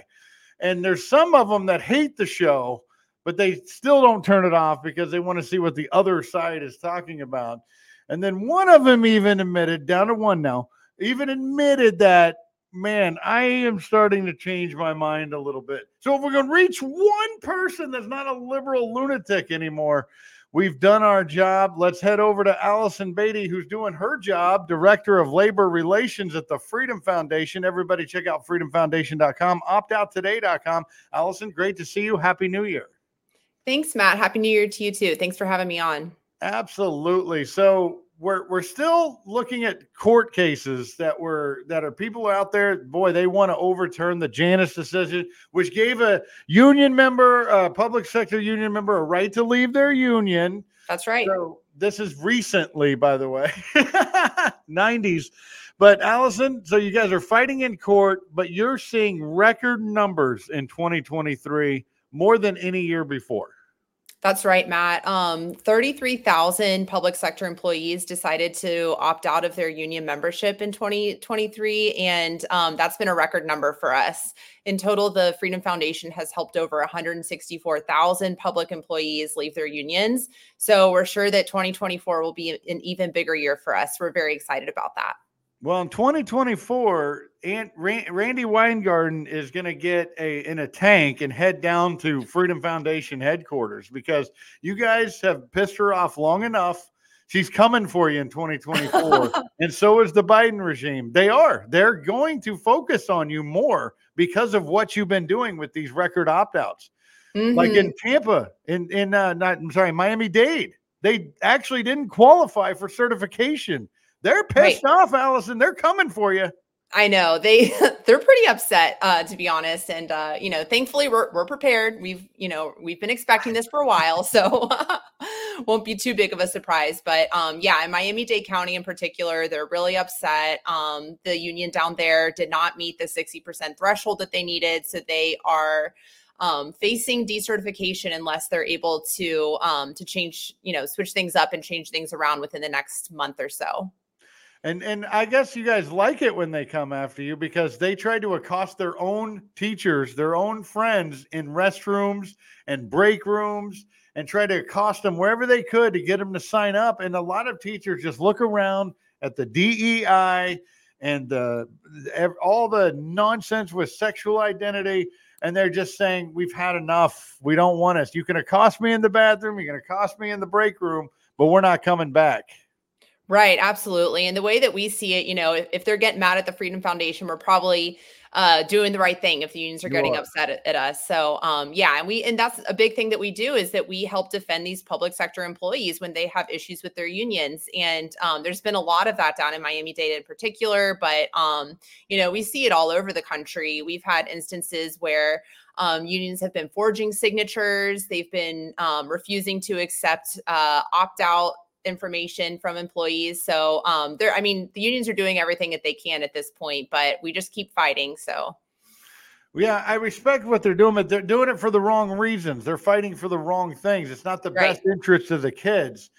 And there's some of them that hate the show, but they still don't turn it off because they want to see what the other side is talking about. And then one of them even admitted, down to one now, even admitted that, man, I am starting to change my mind a little bit. So if we're going to reach one person that's not a liberal lunatic anymore, we've done our job. Let's head over to Allison Beatty, who's doing her job, Director of Labor Relations at the Freedom Foundation. Everybody check out freedom foundation dot com, opt out today dot com. Allison, great to see you. Happy New Year. Thanks, Matt. Happy New Year to you, too. Thanks for having me on. Absolutely. So we're we're still looking at court cases that were that are people out there. Boy, they want to overturn the Janus decision, which gave a union member, a public sector union member, a right to leave their union. That's right. So this is recently, by the way, nineties. But Allison, so you guys are fighting in court, but you're seeing record numbers in twenty twenty-three, more than any year before. That's right, Matt. Um, thirty-three thousand public sector employees decided to opt out of their union membership in twenty twenty-three, and um, that's been a record number for us. In total, the Freedom Foundation has helped over one hundred sixty-four thousand public employees leave their unions. So we're sure that twenty twenty-four will be an even bigger year for us. We're very excited about that. Well, in twenty twenty-four, Aunt Randy Weingarten is going to get a, in a tank and head down to Freedom Foundation headquarters because you guys have pissed her off long enough. She's coming for you in twenty twenty-four, and so is the Biden regime. They are. They're going to focus on you more because of what you've been doing with these record opt-outs. Mm-hmm. Like in Tampa, in, in uh, not, I'm sorry, Miami-Dade, they actually didn't qualify for certification. They're pissed right. off, Allison. They're coming for you. I know. They, they're pretty upset, uh, to be honest. And, uh, you know, thankfully we're, we're prepared. We've, you know, we've been expecting this for a while, so won't be too big of a surprise. But, um, yeah, in Miami-Dade County in particular, they're really upset. Um, the union down there did not meet the sixty percent threshold that they needed. So they are, um, facing decertification unless they're able to, um, to change, you know, switch things up and change things around within the next month or so. And and I guess you guys like it when they come after you because they try to accost their own teachers, their own friends in restrooms and break rooms and try to accost them wherever they could to get them to sign up. And a lot of teachers just look around at the D E I and the, all the nonsense with sexual identity, and they're just saying, we've had enough. We don't want us. You can accost me in the bathroom. You can accost me in the break room, but we're not coming back. Right. Absolutely. And the way that we see it, you know, if, if they're getting mad at the Freedom Foundation, we're probably uh, doing the right thing if the unions are you getting are. upset at, at us. So, um, yeah. And we and that's a big thing that we do is that we help defend these public sector employees when they have issues with their unions. And um, there's been a lot of that down in Miami-Dade in particular. But, um, you know, we see it all over the country. We've had instances where Um, unions have been forging signatures. They've been um, refusing to accept uh, opt-out information from employees. So um, they're, I mean, the unions are doing everything that they can at this point, but we just keep fighting. So. Yeah, I respect what they're doing, but they're doing it for the wrong reasons. They're fighting for the wrong things. It's not the right. best interest of the kids.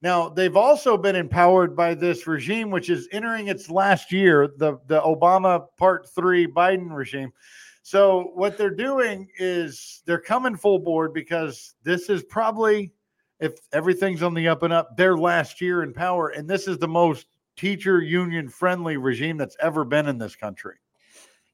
Now, they've also been empowered by this regime, which is entering its last year, the, the Obama part three Biden regime. So what they're doing is they're coming full board because this is probably, if everything's on the up and up, their last year in power. And this is the most teacher union friendly regime that's ever been in this country.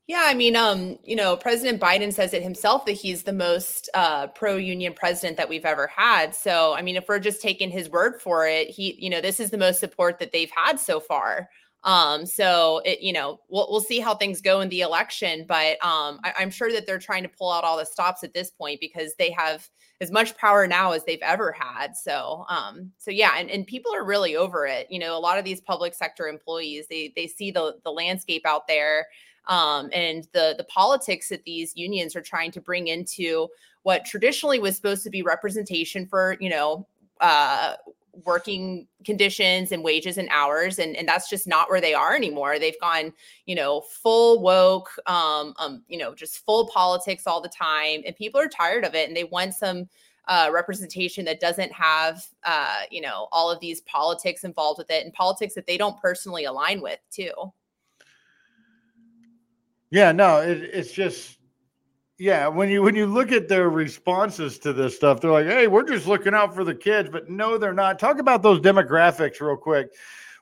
Yeah, I mean, um, you know, President Biden says it himself that he's the most uh, pro-union president that we've ever had. So, I mean, if we're just taking his word for it, he, you know, this is the most support that they've had so far. Um, so it, you know, we'll, we'll see how things go in the election, but, um, I, I'm sure that they're trying to pull out all the stops at this point because they have as much power now as they've ever had. So, um, so yeah, and, and people are really over it. You know, a lot of these public sector employees, they, they see the, the landscape out there, um, and the, the politics that these unions are trying to bring into what traditionally was supposed to be representation for, you know, uh, working conditions and wages and hours. And, and that's just not where they are anymore. They've gone, you know, full woke, um, um, you know, just full politics all the time. And people are tired of it. And they want some uh, representation that doesn't have, uh, you know, all of these politics involved with it and politics that they don't personally align with too. Yeah, no, it, it's just, Yeah, when you when you look at their responses to this stuff, they're like, hey, we're just looking out for the kids. But no, they're not. Talk about those demographics real quick.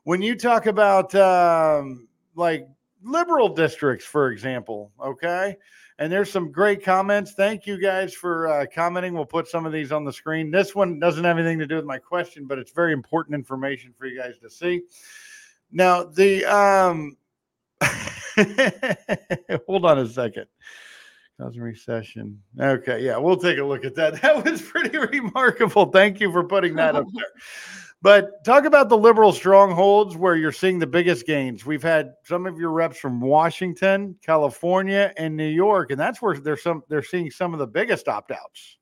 When you talk about um, like liberal districts, for example, okay, and there's some great comments. Thank you guys for uh, commenting. We'll put some of these on the screen. This one doesn't have anything to do with my question, but it's very important information for you guys to see. Now, the um, hold on a second. Cause recession. Okay, yeah, we'll take a look at that. That was pretty remarkable. Thank you for putting that up there. But talk about the liberal strongholds where you're seeing the biggest gains. We've had some of your reps from Washington, California, and New York, and that's where they're some they're seeing some of the biggest opt-outs.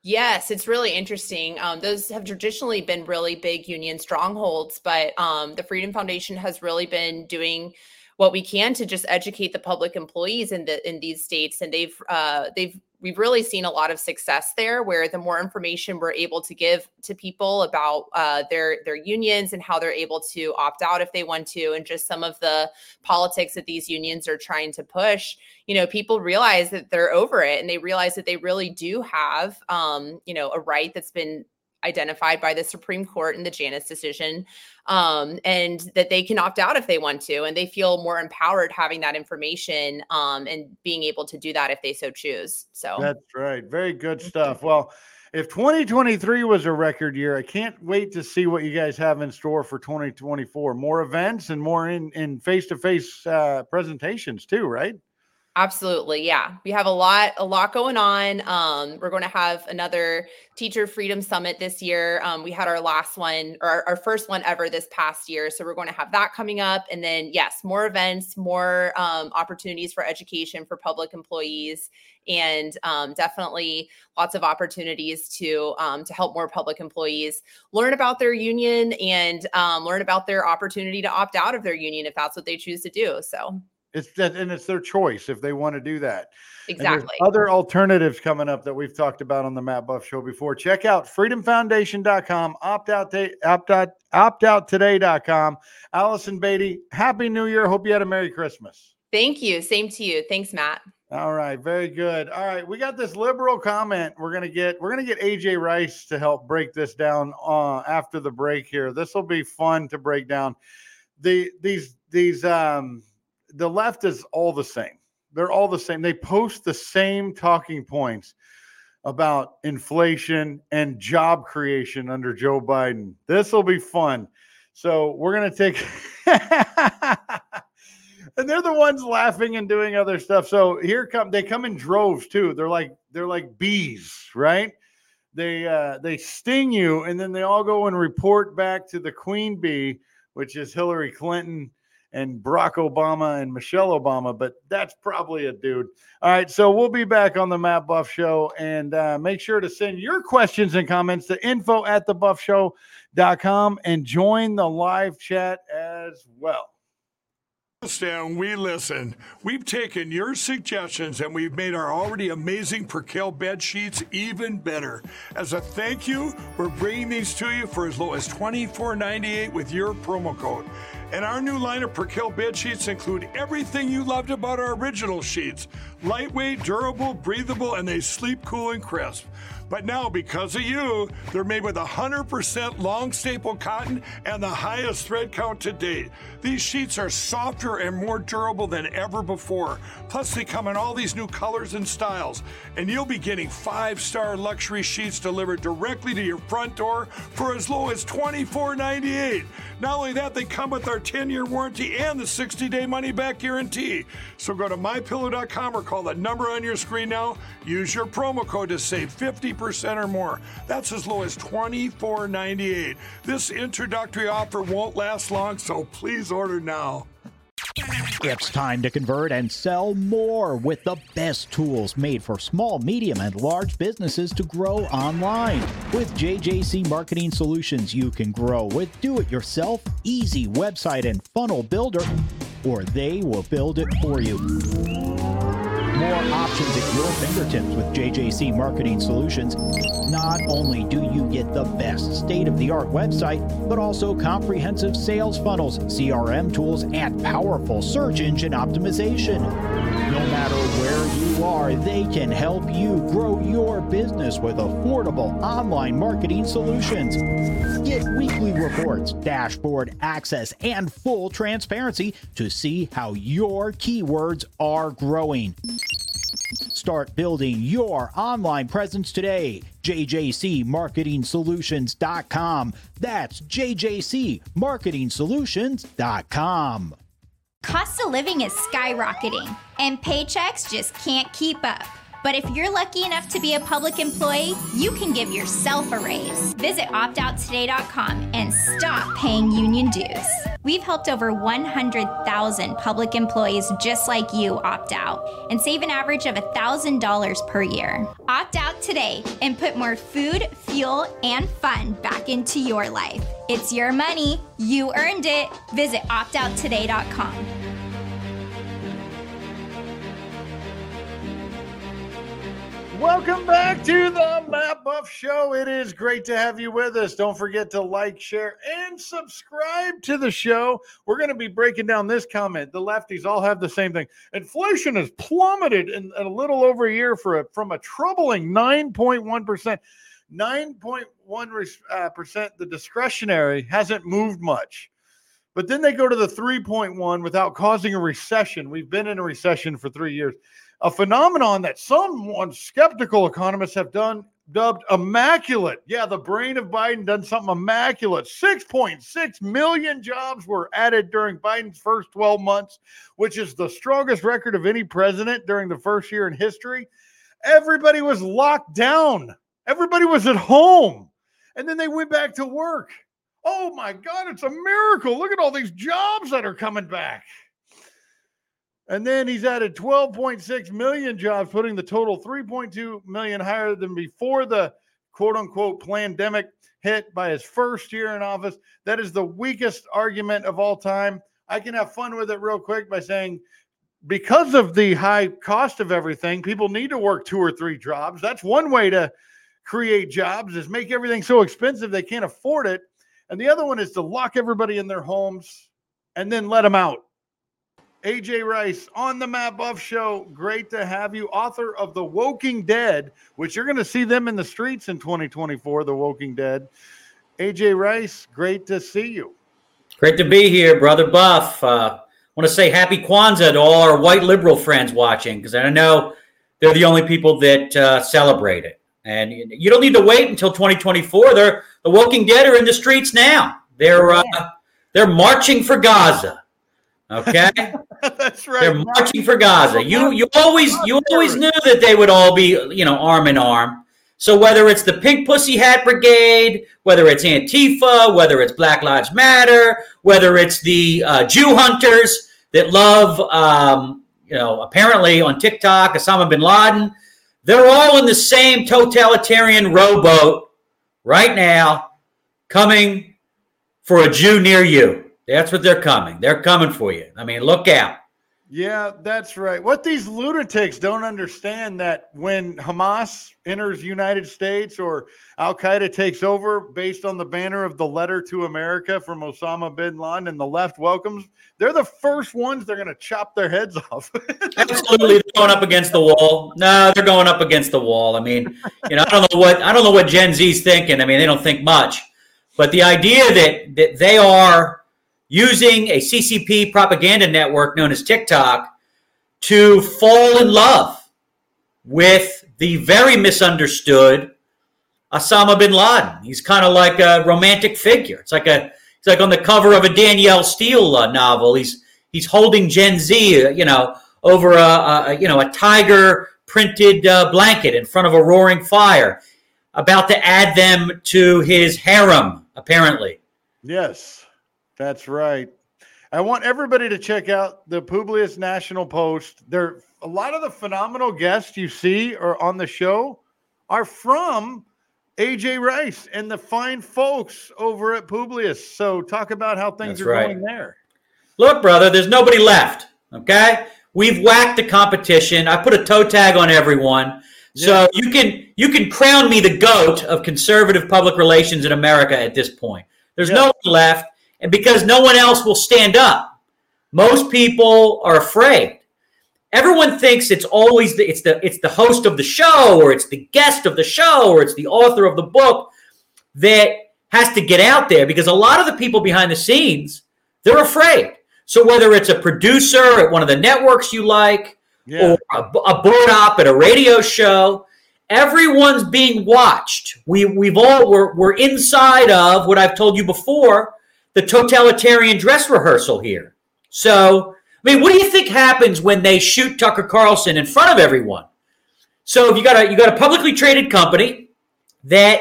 Yes, it's really interesting. Um, those have traditionally been really big union strongholds, but um, the Freedom Foundation has really been doing what we can to just educate the public employees in the in these states. And they've uh, they've we've really seen a lot of success there, where the more information we're able to give to people about uh, their their unions and how they're able to opt out if they want to, and just some of the politics that these unions are trying to push, you know, people realize that they're over it, and they realize that they really do have, um, you know, a right that's been identified by the Supreme Court in the Janus decision, um, and that they can opt out if they want to, and they feel more empowered having that information um, and being able to do that if they so choose. So that's right. Very good stuff. Well, if twenty twenty-three was a record year, I can't wait to see what you guys have in store for twenty twenty-four. More events and more in, in face-to-face uh, presentations too, right? Absolutely. Yeah. We have a lot, a lot going on. Um, we're going to have another Teacher Freedom Summit this year. Um, we had our last one, or our, our first one ever this past year. So we're going to have that coming up. And then yes, more events, more um, opportunities for education for public employees, and um, definitely lots of opportunities to um, to help more public employees learn about their union and um, learn about their opportunity to opt out of their union if that's what they choose to do. So It's that, and it's their choice if they want to do that. Exactly. Other alternatives coming up that we've talked about on the Matt Buff Show before. Check out freedom foundation dot com, opt out today dot com. Allison Beatty, Happy New Year. Hope you had a Merry Christmas. Thank you. Same to you. Thanks, Matt. All right. Very good. All right. We got this liberal comment. We're going to get, we're going to get A J. Rice to help break this down uh, after the break here. This will be fun to break down. The, these, these, um, The left is all the same. They're all the same. They post the same talking points about inflation and job creation under Joe Biden. This will be fun. So we're going to take – and they're the ones laughing and doing other stuff. So here come – they come in droves too. They're like they're like bees, right? They uh, they sting you, and then they all go and report back to the queen bee, which is Hillary Clinton and Barack Obama and Michelle Obama, but that's probably a dude. All right, so we'll be back on the Matt Buff Show, and uh, make sure to send your questions and comments to info at the buff show dot com and join the live chat as well. Down, we listen. We've taken your suggestions and we've made our already amazing Percale bed sheets even better. As a thank you, we're bringing these to you for as low as twenty-four ninety-eight with your promo code. And our new line of Percale bed sheets include everything you loved about our original sheets. Lightweight, durable, breathable, and they sleep cool and crisp. But now, because of you, they're made with one hundred percent long staple cotton and the highest thread count to date. These sheets are softer and more durable than ever before. Plus, they come in all these new colors and styles. And you'll be getting five-star luxury sheets delivered directly to your front door for as low as twenty-four ninety-eight. Not only that, they come with our ten-year warranty and the sixty-day money-back guarantee. So go to my pillow dot com or call the number on your screen now. Use your promo code to save fifty percent or more. That's as low as twenty-four ninety-eight. This introductory offer won't last long, so please order now. It's time to convert and sell more with the best tools made for small, medium, and large businesses to grow online. With J J C Marketing Solutions, you can grow with do-it-yourself, easy website and funnel builder, or they will build it for you. More options at your fingertips with J J C Marketing Solutions. Not only do you get the best state-of-the-art website, but also comprehensive sales funnels, C R M tools, and powerful search engine optimization. No matter where you are, they can help you grow your business with affordable online marketing solutions. Get weekly reports, dashboard access, and full transparency to see how your keywords are growing. Start building your online presence today. J J C marketing solutions dot com. That's J J C marketing solutions dot com. Cost of living is skyrocketing, and paychecks just can't keep up. But if you're lucky enough to be a public employee, you can give yourself a raise. Visit opt out today dot com and stop paying union dues. We've helped over one hundred thousand public employees just like you opt out and save an average of one thousand dollars per year. Opt out today and put more food, fuel, and fun back into your life. It's your money. You earned it. Visit opt out today dot com. Welcome back to the Matt Buff Show. It is great to have you with us. Don't forget to like, share, and subscribe to the show. We're going to be breaking down this comment. The lefties all have the same thing. Inflation has plummeted in a little over a year for a, from a troubling nine point one percent. nine point one percent, the discretionary hasn't moved much. But then they go to the three point one without causing a recession. We've been in a recession for three years. A phenomenon that some skeptical economists have done dubbed immaculate. Yeah, the brain of Biden done something immaculate. six point six million jobs were added during Biden's first twelve months, which is the strongest record of any president during the first year in history. Everybody was locked down. Everybody was at home. And then they went back to work. Oh, my God, it's a miracle. Look at all these jobs that are coming back. And then he's added twelve point six million jobs, putting the total three point two million higher than before the quote-unquote pandemic hit by his first year in office. That is the weakest argument of all time. I can have fun with it real quick by saying, because of the high cost of everything, people need to work two or three jobs. That's one way to create jobs, is make everything so expensive they can't afford it. And the other one is to lock everybody in their homes and then let them out. A J. Rice on the Matt Buff Show. Great to have you. Author of The Woking Dead, which you're going to see them in the streets in twenty twenty-four, The Woking Dead. A J. Rice, great to see you. Great to be here, Brother Buff. Uh, I want to say happy Kwanzaa to all our white liberal friends watching, because I know they're the only people that uh, celebrate it. And you don't need to wait until twenty twenty-four. They're, the Woking Dead are in the streets now. They're, uh, they're marching for Gaza. Okay, that's right. They're marching for Gaza. You you always you always knew that they would all be, you know, arm in arm. So whether it's the Pink Pussy Hat Brigade, whether it's Antifa, whether it's Black Lives Matter, whether it's the uh, Jew hunters that love, um, you know, apparently on TikTok, Osama bin Laden, they're all in the same totalitarian rowboat right now, coming for a Jew near you. That's what they're coming. They're coming for you. I mean, look out. Yeah, that's right. What these lunatics don't understand, that when Hamas enters the United States or Al-Qaeda takes over based on the banner of the letter to America from Osama bin Laden and the left welcomes, they're the first ones they're going to chop their heads off. Absolutely. They're going up against the wall. No, they're going up against the wall. I mean, you know, I don't know what I don't know what Gen Z's thinking. I mean, they don't think much. But the idea that, that they are using a C C P propaganda network known as TikTok to fall in love with the very misunderstood Osama bin Laden. He's kind of like a romantic figure. It's like a, it's like on the cover of a Danielle Steele uh, novel. He's he's holding Gen Z, uh, you know, over a, a you know a tiger printed uh, blanket in front of a roaring fire, about to add them to his harem, apparently. Yes. That's right. I want everybody to check out the Publius National Post. There, a lot of the phenomenal guests you see or on the show are from A J. Rice and the fine folks over at Publius. So talk about how things That's are right. going there. Look, brother, there's nobody left, okay? We've whacked the competition. I put a toe tag on everyone. So yeah. you can you can crown me the GOAT of conservative public relations in America at this point. There's yeah. no one left. And because no one else will stand up, most people are afraid. Everyone thinks it's always the, it's the it's the host of the show, or it's the guest of the show, or it's the author of the book that has to get out there, because a lot of the people behind the scenes, they're afraid. So whether it's a producer at one of the networks you like, yeah. or a, a board op at a radio show, everyone's being watched. We we've all we're we're inside of what I've told you before, the totalitarian dress rehearsal here. So, I mean, what do you think happens when they shoot Tucker Carlson in front of everyone? So if you got a you got a publicly traded company that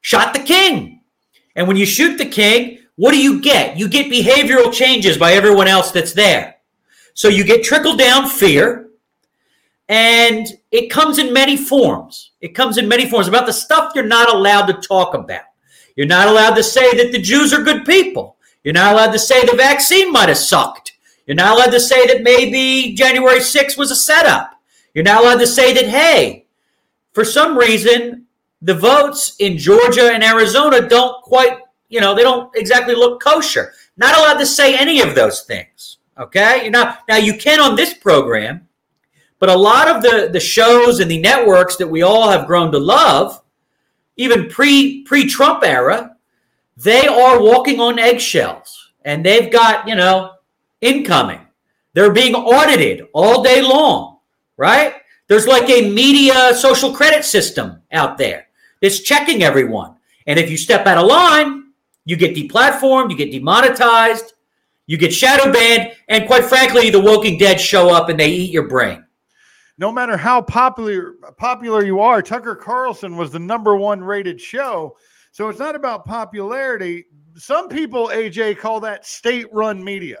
shot the king, and when you shoot the king, what do you get? You get behavioral changes by everyone else that's there. So you get trickle down fear, and it comes in many forms. It comes in many forms about the stuff you're not allowed to talk about. You're not allowed to say that the Jews are good people. You're not allowed to say the vaccine might have sucked. You're not allowed to say that maybe January sixth was a setup. You're not allowed to say that, hey, for some reason, the votes in Georgia and Arizona don't quite, you know, they don't exactly look kosher. Not allowed to say any of those things, okay? You're not, now, you can on this program, but a lot of the, the shows and the networks that we all have grown to love, even pre, pre-Trump era, they are walking on eggshells, and they've got, you know, incoming. They're being audited all day long, right? There's like a media social credit system out there that's checking everyone. And if you step out of line, you get deplatformed, you get demonetized, you get shadow banned, and quite frankly, the Woking Dead show up and they eat your brain. No matter how popular popular you are, Tucker Carlson was the number one rated show. So it's not about popularity. Some people, A J, call that state-run media.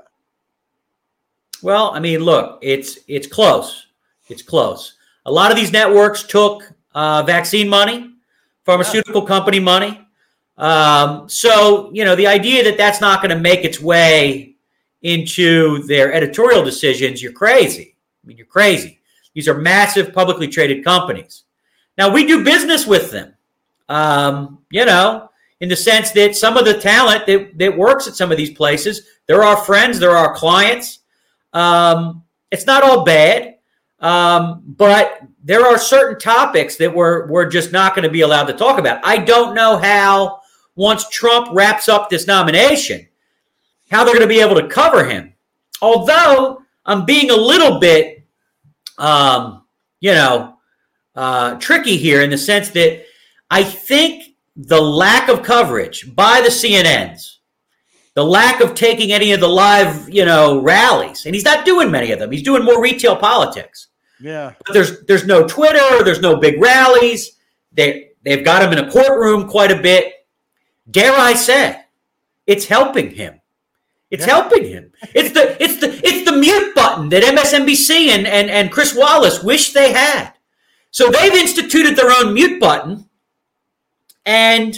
Well, I mean, look, it's it's close. It's close. A lot of these networks took uh, vaccine money, pharmaceutical company money. Um, so, you know, the idea that that's not going to make its way into their editorial decisions, you're crazy. I mean, you're crazy. These are massive publicly traded companies. Now, we do business with them, um, you know, in the sense that some of the talent that, that works at some of these places, they're our friends, they're our clients. Um, it's not all bad, um, but there are certain topics that we're, we're just not going to be allowed to talk about. I don't know how, once Trump wraps up this nomination, how they're going to be able to cover him. Although I'm being a little bit, um, you know, uh, tricky here in the sense that I think the lack of coverage by the C N Ns, the lack of taking any of the live, you know, rallies, and he's not doing many of them. He's doing more retail politics. Yeah. But there's there's no Twitter. There's no big rallies. They, they've got him in a courtroom quite a bit. Dare I say, it's helping him. It's yeah. helping him. It's the it's the it's the mute button that M S N B C and, and, and Chris Wallace wish they had. So they've instituted their own mute button, and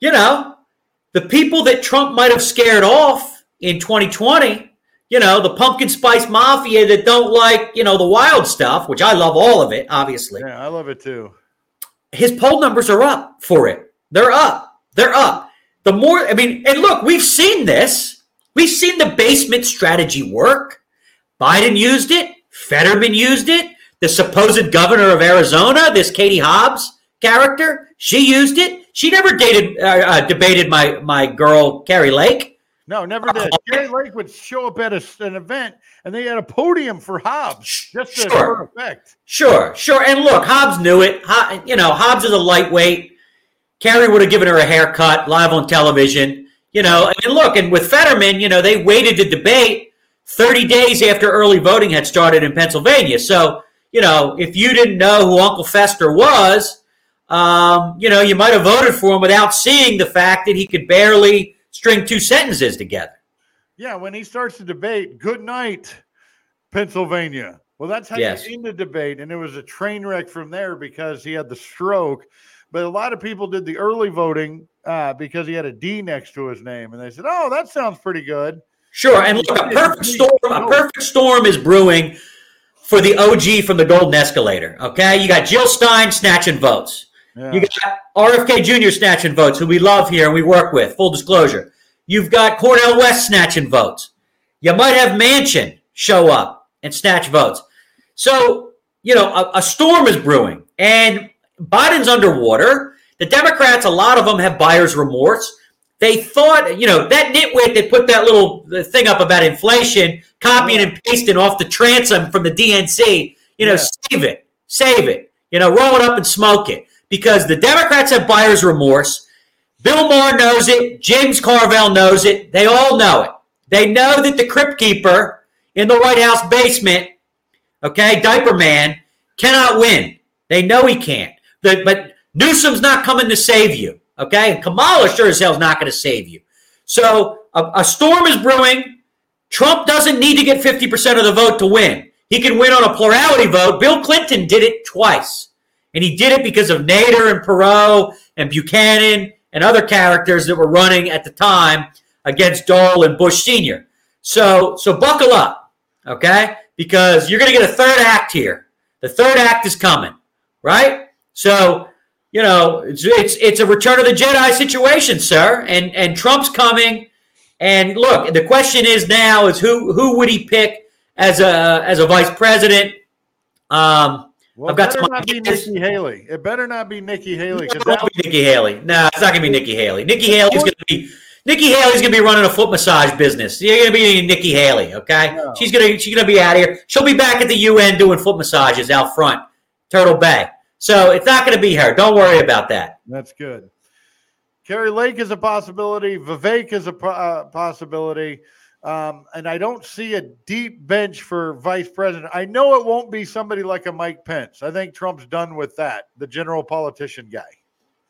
you know. The people that Trump might have scared off in twenty twenty, you know, the pumpkin spice mafia that don't like, you know, the wild stuff, which I love all of it, obviously. Yeah, I love it too. His poll numbers are up for it. They're up. They're up. The more, I mean, and look, we've seen this. We've seen the basement strategy work. Biden used it. Fetterman used it. The supposed governor of Arizona, this Katie Hobbs character, she used it. She never dated, uh, uh, debated my my girl, Carrie Lake. No, never did. Uh, Carrie Lake would show up at a, an event, and they had a podium for Hobbs, just to her effect. Sure, sure. And look, Hobbs knew it. Hob, you know, Hobbs is a lightweight. Carrie would have given her a haircut live on television. You know, and look, and with Fetterman, you know, they waited to debate thirty days after early voting had started in Pennsylvania. So, you know, if you didn't know who Uncle Fester was, Um, you know, you might have voted for him without seeing the fact that he could barely string two sentences together. Yeah, when he starts to debate, good night, Pennsylvania. Well, that's how yes. you end the debate, and it was a train wreck from there because he had the stroke. But a lot of people did the early voting uh, because he had a D next to his name, and they said, oh, that sounds pretty good. Sure, and look, a perfect storm, a perfect storm is brewing for the O G from the Golden Escalator, okay? You got Jill Stein snatching votes. Yeah. You got R F K Junior snatching votes, who we love here and we work with, full disclosure. You've got Cornel West snatching votes. You might have Manchin show up and snatch votes. So, you know, a, a storm is brewing and Biden's underwater. The Democrats, a lot of them have buyer's remorse. They thought, you know, that nitwit that put that little thing up about inflation, copying and pasting off the transom from the D N C, you know, yeah. save it, save it, you know, roll it up and smoke it. Because the Democrats have buyer's remorse. Bill Maher knows it. James Carville knows it. They all know it. They know that the Crypt Keeper in the White House basement, okay, diaper man, cannot win. They know he can't. The, but Newsom's not coming to save you, okay? And Kamala sure as hell's not going to save you. So a, a storm is brewing. Trump doesn't need to get fifty percent of the vote to win. He can win on a plurality vote. Bill Clinton did it twice. And he did it because of Nader and Perot and Buchanan and other characters that were running at the time against Dole and Bush Senior. So so buckle up, okay? Because you're going to get a third act here. The third act is coming, right? So, you know, it's it's, it's a Return of the Jedi situation, sir. And and Trump's coming. And look, the question is now is who who would he pick as a as a vice president? Um Well, I've got it better not be Nikki Haley. It better not be Nikki Haley. No, it won't be Nikki Haley. No, it's not going to be Nikki Haley. Nikki Haley's going to be Nikki Haley's going to be running a foot massage business. You're going to be Nikki Haley, okay? No. She's going to she's going to be out of here. She'll be back at the U N doing foot massages out front, Turtle Bay. So it's not going to be her. Don't worry about that. That's good. Carrie Lake is a possibility. Vivek is a uh, possibility. Um, and I don't see a deep bench for vice president. I know it won't be somebody like a Mike Pence. I think Trump's done with that, the general politician guy.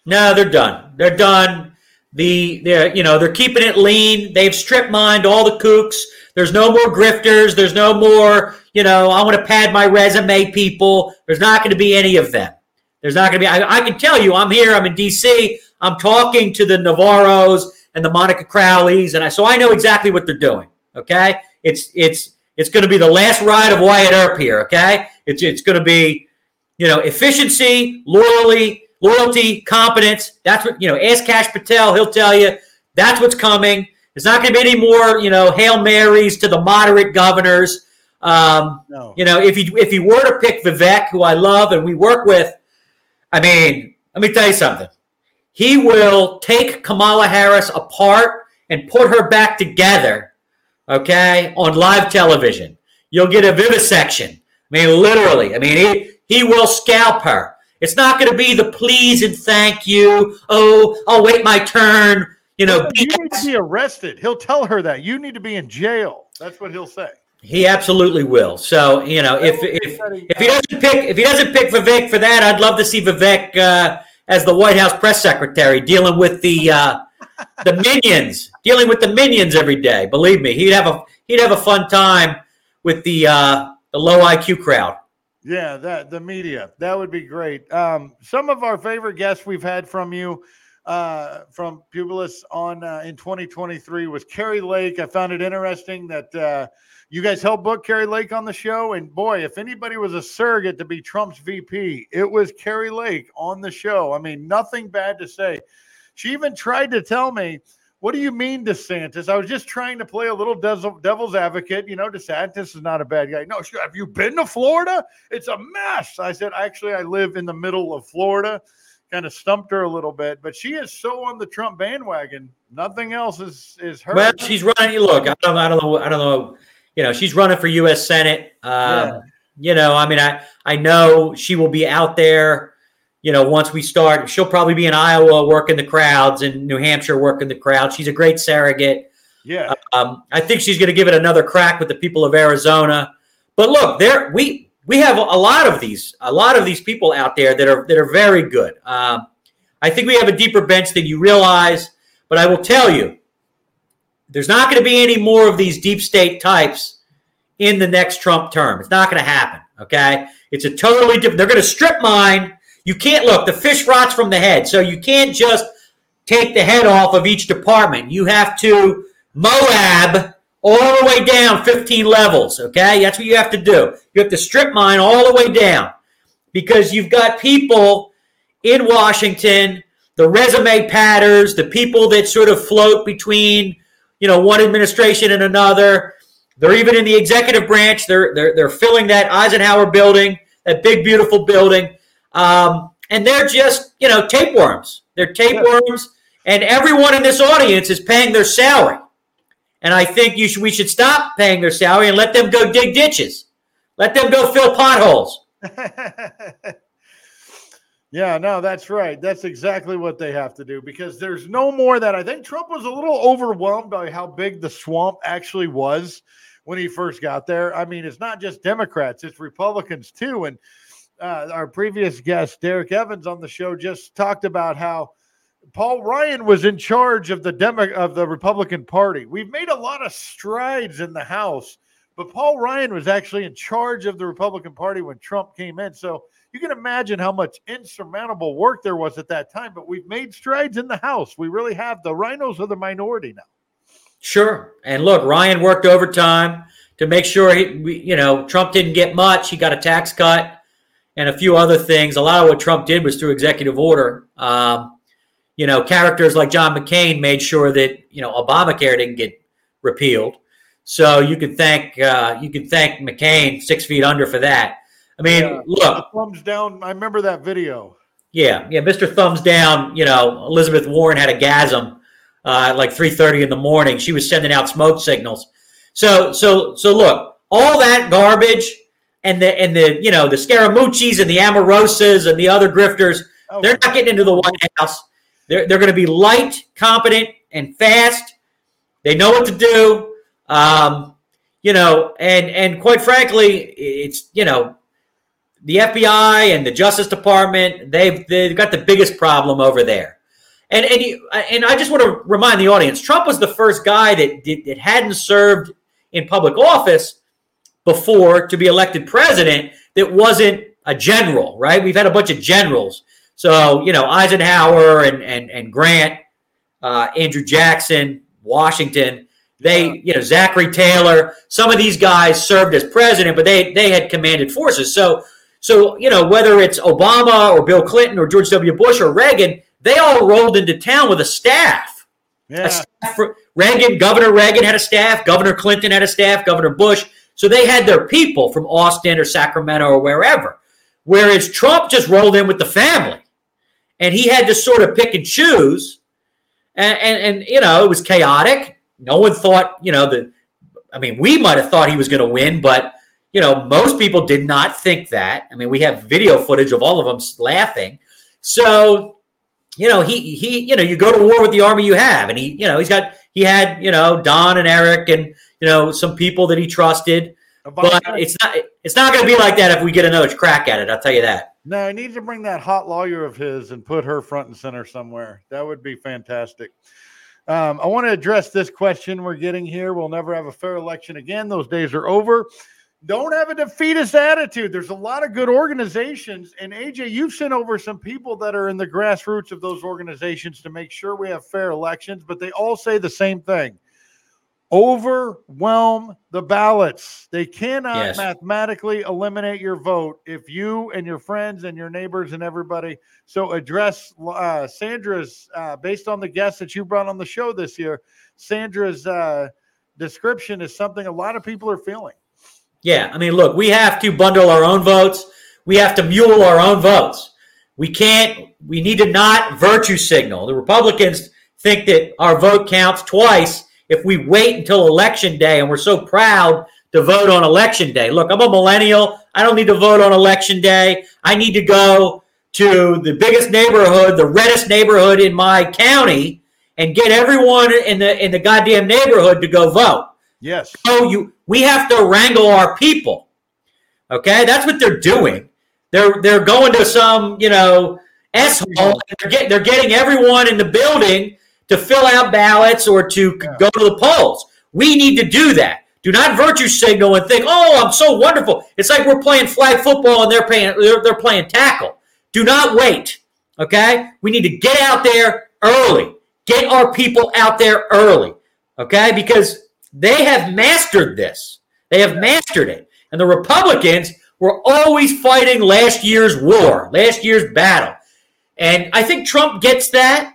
No, they're done. They're done. The they're you know they're keeping it lean. They've strip mined all the kooks. There's no more grifters. There's no more you know I want to pad my resume people. There's not going to be any of them. There's not going to be. I, I can tell you, I'm here. I'm in D C. I'm talking to the Navarros and the Monica Crowleys, and I, so I know exactly what they're doing, okay? It's it's it's going to be the last ride of Wyatt Earp here, okay? It's it's going to be, you know, efficiency, loyalty, loyalty, competence. That's what, you know, ask Cash Patel. He'll tell you that's what's coming. It's not going to be any more, you know, Hail Marys to the moderate governors. Um, no. You know, if you, if you were to pick Vivek, who I love and we work with, I mean, let me tell you something. He will take Kamala Harris apart and put her back together, okay, on live television. You'll get a vivisection. I mean, literally. I mean, he, he will scalp her. It's not going to be the please and thank you. Oh, I'll wait my turn. You know, you B S. Need to be arrested. He'll tell her that. You need to be in jail. That's what he'll say. He absolutely will. So, you know, if if, if he doesn't pick if he doesn't pick Vivek for that, I'd love to see Vivek uh, as the White House press secretary dealing with the uh, the minions, dealing with the minions every day. Believe me, he'd have a he'd have a fun time with the uh, the low I Q crowd. Yeah, that the media that would be great. Um, some of our favorite guests we've had from you uh, from Publius on uh, in twenty twenty-three was Carrie Lake. I found it interesting that uh, you guys helped book Carrie Lake on the show. And boy, if anybody was a surrogate to be Trump's V P, it was Carrie Lake on the show. I mean, nothing bad to say. She even tried to tell me, what do you mean, DeSantis? I was just trying to play a little devil's advocate. You know, DeSantis is not a bad guy. No, have you been to Florida? It's a mess. I said, actually, I live in the middle of Florida. Kind of stumped her a little bit. But she is so on the Trump bandwagon. Nothing else is, is her. Well, she's running. Look, I don't, I don't know. I don't know. You know, she's running for U S Senate. Um, yeah. You know, I mean, I, I know she will be out there, you know, once we start. She'll probably be in Iowa working the crowds and New Hampshire working the crowd. She's a great surrogate. Yeah. Um, I think she's going to give it another crack with the people of Arizona. But look, there we we have a lot of these, a lot of these people out there that are that are very good. Um, I think we have a deeper bench than you realize. But I will tell you, there's not going to be any more of these deep state types in the next Trump term. It's not going to happen, okay? It's a totally different – they're going to strip mine. You can't – look, the fish rots from the head, so you can't just take the head off of each department. You have to Moab all the way down fifteen levels, okay? That's what you have to do. You have to strip mine all the way down because you've got people in Washington, the resume patters, the people that sort of float between – you know, one administration and another, They're even in the executive branch. They're they're they're filling that Eisenhower building, that big beautiful building, um, and they're just you know tapeworms. They're tapeworms, yeah. And everyone in this audience is paying their salary. And I think you should we should stop paying their salary and let them go dig ditches, let them go fill potholes. Yeah, no, that's right. That's exactly what they have to do because there's no more that. I think Trump was a little overwhelmed by how big the swamp actually was when he first got there. I mean, it's not just Democrats, it's Republicans too. And uh, our previous guest, Derrick Evans, on the show just talked about how Paul Ryan was in charge of the Demo- of the Republican Party. We've made a lot of strides in the House, but Paul Ryan was actually in charge of the Republican Party when Trump came in. So you can imagine how much insurmountable work there was at that time, but we've made strides in the House. We really have. The rhinos are the minority now. Sure. And look, Ryan worked overtime to make sure he, we, you know, Trump didn't get much. He got a tax cut and a few other things. A lot of what Trump did was through executive order. Um, you know, characters like John McCain made sure that, you know, Obamacare didn't get repealed. So you could thank uh, you could thank McCain, six feet under, for that. I mean, yeah. Look. Thumbs down. I remember that video. Yeah, yeah, Mister Thumbs Down. You know, Elizabeth Warren had a gasm uh, at like three thirty in the morning. She was sending out smoke signals. So, so, so, look, all that garbage and the and the you know the Scaramucci's and the Amarosas and the other grifters. Oh, they're not getting into the White House. They're they're going to be light, competent, and fast. They know what to do. Um, you know, and and quite frankly, it's you know. The F B I and the Justice Department, they've, they've got the biggest problem over there. And and, you, and I just want to remind the audience, Trump was the first guy that, did, that hadn't served in public office before to be elected president that wasn't a general, right? We've had a bunch of generals. So, you know, Eisenhower and and, and Grant, uh, Andrew Jackson, Washington, they, you know, Zachary Taylor, some of these guys served as president, but they they had commanded forces. So, So, you know, whether it's Obama or Bill Clinton or George W. Bush or Reagan, they all rolled into town with a staff. Yeah. A staff for Reagan, Governor Reagan had a staff. Governor Clinton had a staff. Governor Bush. So they had their people from Austin or Sacramento or wherever. Whereas Trump just rolled in with the family. And he had to sort of pick and choose. And, and, and you know, it was chaotic. No one thought, you know, the, I mean, we might have thought he was going to win, but you know, most people did not think that. I mean, we have video footage of all of them laughing. So, you know, he he, you know, you go to war with the army you have, and he, you know, he's got he had, you know, Don and Eric and you know some people that he trusted. But it's not it's not going to be like that if we get another crack at it. I'll tell you that. No, I need to bring that hot lawyer of his and put her front and center somewhere. That would be fantastic. Um, I want to address this question we're getting here. We'll never have a fair election again. Those days are over. Don't have a defeatist attitude. There's a lot of good organizations. And, A J, you've sent over some people that are in the grassroots of those organizations to make sure we have fair elections, but they all say the same thing. Overwhelm the ballots. They cannot yes. mathematically eliminate your vote if you and your friends and your neighbors and everybody. So address uh, Sandra's, uh, based on the guests that you brought on the show this year, Sandra's uh, description is something a lot of people are feeling. Yeah, I mean, look, we have to bundle our own votes. We have to mule our own votes. We can't, we need to not virtue signal. The Republicans think that our vote counts twice if we wait until Election Day, and we're so proud to vote on Election Day. Look, I'm a millennial. I don't need to vote on Election Day. I need to go to the biggest neighborhood, the reddest neighborhood in my county, and get everyone in the in the goddamn neighborhood to go vote. Yes. So you, we have to wrangle our people. Okay, that's what they're doing. They're they're going to some you know asshole. They're getting they're getting everyone in the building to fill out ballots or to yeah. go to the polls. We need to do that. Do not virtue signal and think, oh, I'm so wonderful. It's like we're playing flag football and they're playing they're, they're playing tackle. Do not wait. Okay, we need to get out there early. Get our people out there early. Okay, because they have mastered this. They have mastered it. And the Republicans were always fighting last year's war, last year's battle. And I think Trump gets that.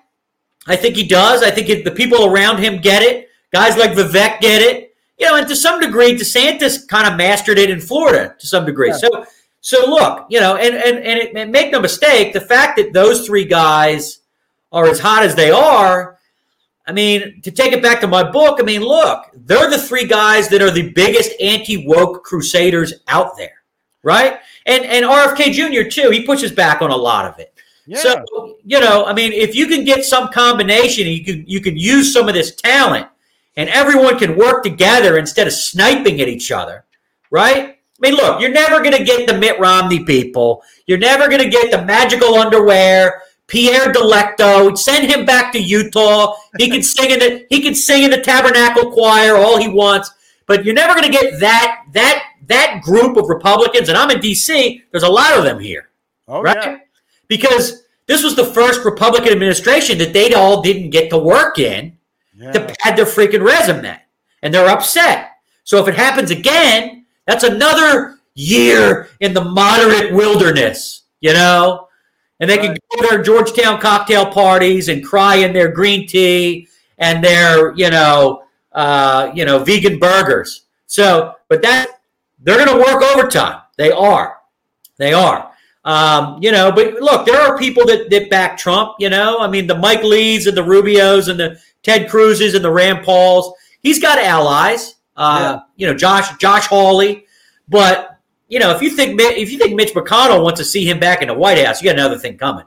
I think he does. I think it, the people around him get it. Guys like Vivek get it. you know, and to some degree, DeSantis kind of mastered it in Florida to some degree. Yeah. So, so look, you know, and and and, it, and make no mistake, the fact that those three guys are as hot as they are, I mean, to take it back to my book, I mean, look, they're the three guys that are the biggest anti-woke crusaders out there, right? And and R F K Junior too, he pushes back on a lot of it. Yeah. So, you know, I mean, if you can get some combination, you can you can use some of this talent, and everyone can work together instead of sniping at each other, right? I mean, look, you're never going to get the Mitt Romney people. You're never going to get the magical underwear, Pierre Delecto. Send him back to Utah. He can sing in the he can sing in the Tabernacle Choir all he wants, but you're never going to get that that that group of Republicans. And I'm in D C. There's a lot of them here, oh, right? Yeah. Because this was the first Republican administration that they all didn't get to work in yeah. to pad their freaking resume. And they're upset. So if it happens again, that's another year in the moderate wilderness, you know? And they right. can go to their Georgetown cocktail parties and cry in their green tea and their, you know, uh, you know, vegan burgers. So, but that, they're going to work overtime. They are. They are. Um, you know, but look, there are people that, that back Trump, you know, I mean, the Mike Lees and the Rubios and the Ted Cruzes and the Rand Pauls, he's got allies, uh, yeah. you know, Josh, Josh Hawley. But, you know, if you think, if you think Mitch McConnell wants to see him back in the White House, you got another thing coming.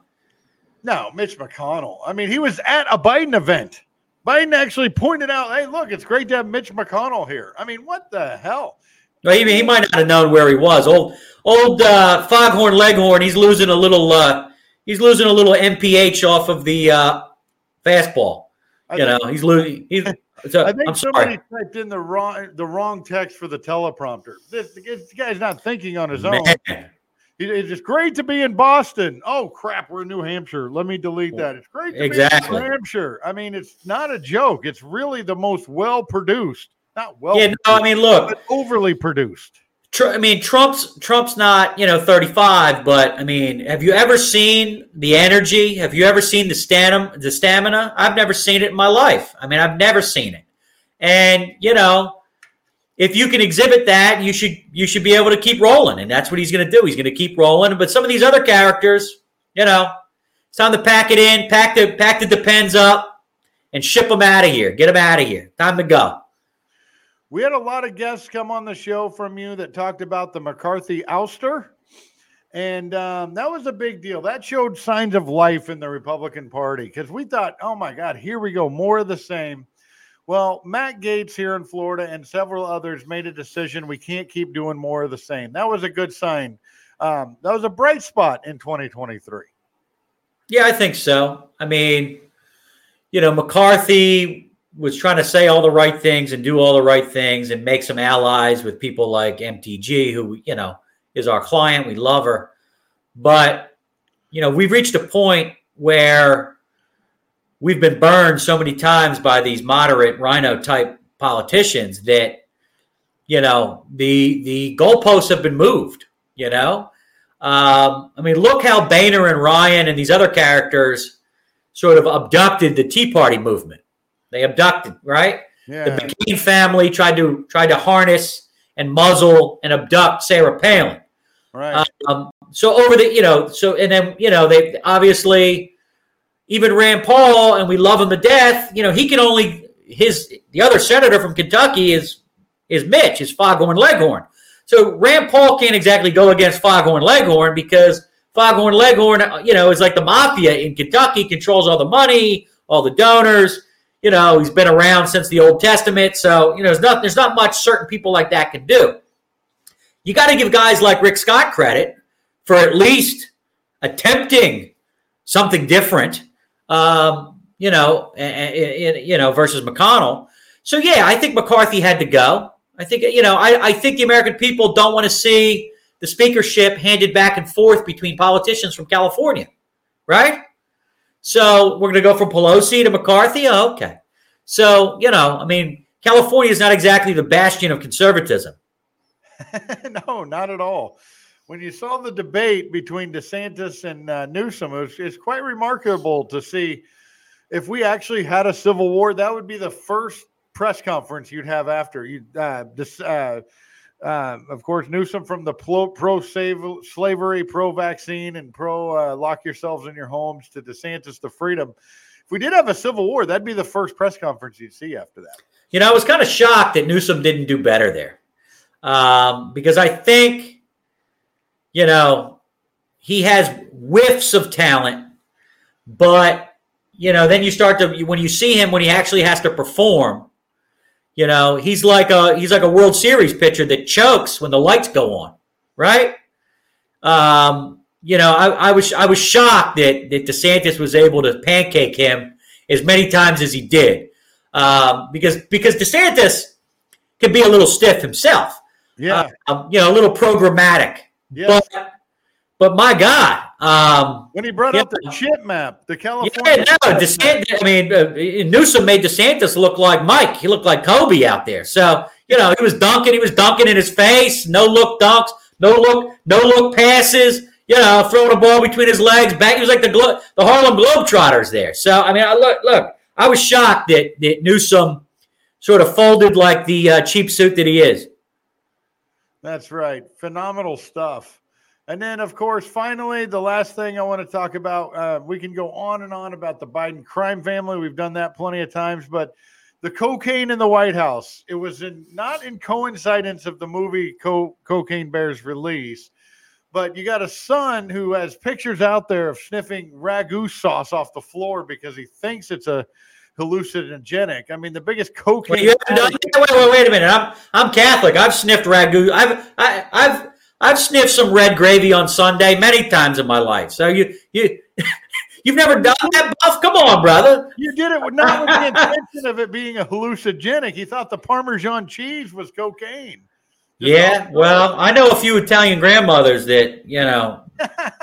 No, Mitch McConnell. I mean, he was at a Biden event. Biden actually pointed out, hey, look, it's great to have Mitch McConnell here. I mean, what the hell? No, he, he might not have known where he was. Old old uh, Foghorn Leghorn. He's losing a little. Uh, he's losing a little M P H off of the uh, fastball. You I know, think, he's losing. He's, so, I think I'm somebody sorry. typed in the wrong the wrong text for the teleprompter. This, this guy's not thinking on his own. Man. It's great to be in Boston. Oh, crap, we're in New Hampshire. Let me delete that. It's great to exactly. be in New Hampshire. I mean, it's not a joke. It's really the most well-produced. Not well, yeah, no, I mean, look, but overly produced. Tr- I mean, Trump's Trump's not, you know, thirty-five, but I mean, have you ever seen the energy? Have you ever seen the stamina? The stamina? I've never seen it in my life. I mean, I've never seen it. And you know, if you can exhibit that, you should you should be able to keep rolling, and that's what he's going to do. He's going to keep rolling. But some of these other characters, you know, it's time to pack it in, pack the pack the depends up, and ship them out of here. Get them out of here. Time to go. We had a lot of guests come on the show from you that talked about the McCarthy ouster, and um, that was a big deal. That showed signs of life in the Republican Party because we thought, oh, my God, here we go, more of the same. Well, Matt Gaetz here in Florida and several others made a decision we can't keep doing more of the same. That was a good sign. Um, that was a bright spot in twenty twenty-three. Yeah, I think so. I mean, you know, McCarthy was trying to say all the right things and do all the right things and make some allies with people like M T G, who, you know, is our client. We love her. But, you know, we've reached a point where we've been burned so many times by these moderate rhino type politicians that, you know, the, the goalposts have been moved, you know. Um, I mean, look how Boehner and Ryan and these other characters sort of abducted the Tea Party movement. They abducted, right? Yeah. The McCain family tried to tried to harness and muzzle and abduct Sarah Palin. Right. Um, so over the, you know, so and then, you know, they obviously, even Rand Paul, and we love him to death, you know, he can only, his, the other senator from Kentucky is, is Mitch, is Foghorn Leghorn. So Rand Paul can't exactly go against Foghorn Leghorn because Foghorn Leghorn, you know, is like the mafia in Kentucky, controls all the money, all the donors. You know, he's been around since the Old Testament. So, you know, there's not, there's not much certain people like that can do. You got to give guys like Rick Scott credit for at least attempting something different, um, you know, in, in, you know, versus McConnell. So, yeah, I think McCarthy had to go. I think, you know, I, I think the American people don't want to see the speakership handed back and forth between politicians from California, right? So we're going to go from Pelosi to McCarthy? Oh, okay. So, you know, I mean, California is not exactly the bastion of conservatism. No, not at all. When you saw the debate between DeSantis and uh, Newsom, it was, it's quite remarkable to see if we actually had a civil war. That would be the first press conference you'd have after you uh, this, uh, uh, of course, Newsom from the pro slavery, pro vaccine, and pro uh, lock yourselves in your homes to DeSantis to freedom. If we did have a civil war, that'd be the first press conference you'd see after that. You know, I was kind of shocked that Newsom didn't do better there, um, because I think, you know, he has whiffs of talent, but, you know, then you start to, when you see him, when he actually has to perform, you know, he's like a he's like a World Series pitcher that chokes when the lights go on, right? Um, you know, I, I was I was shocked that, that DeSantis was able to pancake him as many times as he did, um, because because DeSantis can be a little stiff himself, yeah, uh, you know, a little programmatic, yeah. But, but my God, um, when he brought up know, the chip map, the California, yeah, no, DeSantis, I mean, uh, Newsom made DeSantis look like Mike. He looked like Kobe out there. So, you know, he was dunking. He was dunking in his face. No look dunks. No look. No look passes. You know, throwing a ball between his legs, back. He was like the Glo- the Harlem Globetrotters there. So, I mean, I look, look, I was shocked that, that Newsom sort of folded like the uh, cheap suit that he is. That's right. Phenomenal stuff. And then, of course, finally, the last thing I want to talk about, uh, we can go on and on about the Biden crime family. We've done that plenty of times. But the cocaine in the White House, it was in, not in coincidence of the movie Co- Cocaine Bear's release, but you got a son who has pictures out there of sniffing ragu sauce off the floor because he thinks it's a hallucinogenic. I mean, the biggest cocaine. Wait, you haven't done, wait, wait, wait a minute. I'm I'm Catholic. I've sniffed ragu. I've I, I've I've sniffed some red gravy on Sunday many times in my life. So you you you've never done that, Buff? Come on, brother. You did it not with the intention of it being a hallucinogenic. He thought the Parmesan cheese was cocaine. Yeah, well, I know a few Italian grandmothers that, you know,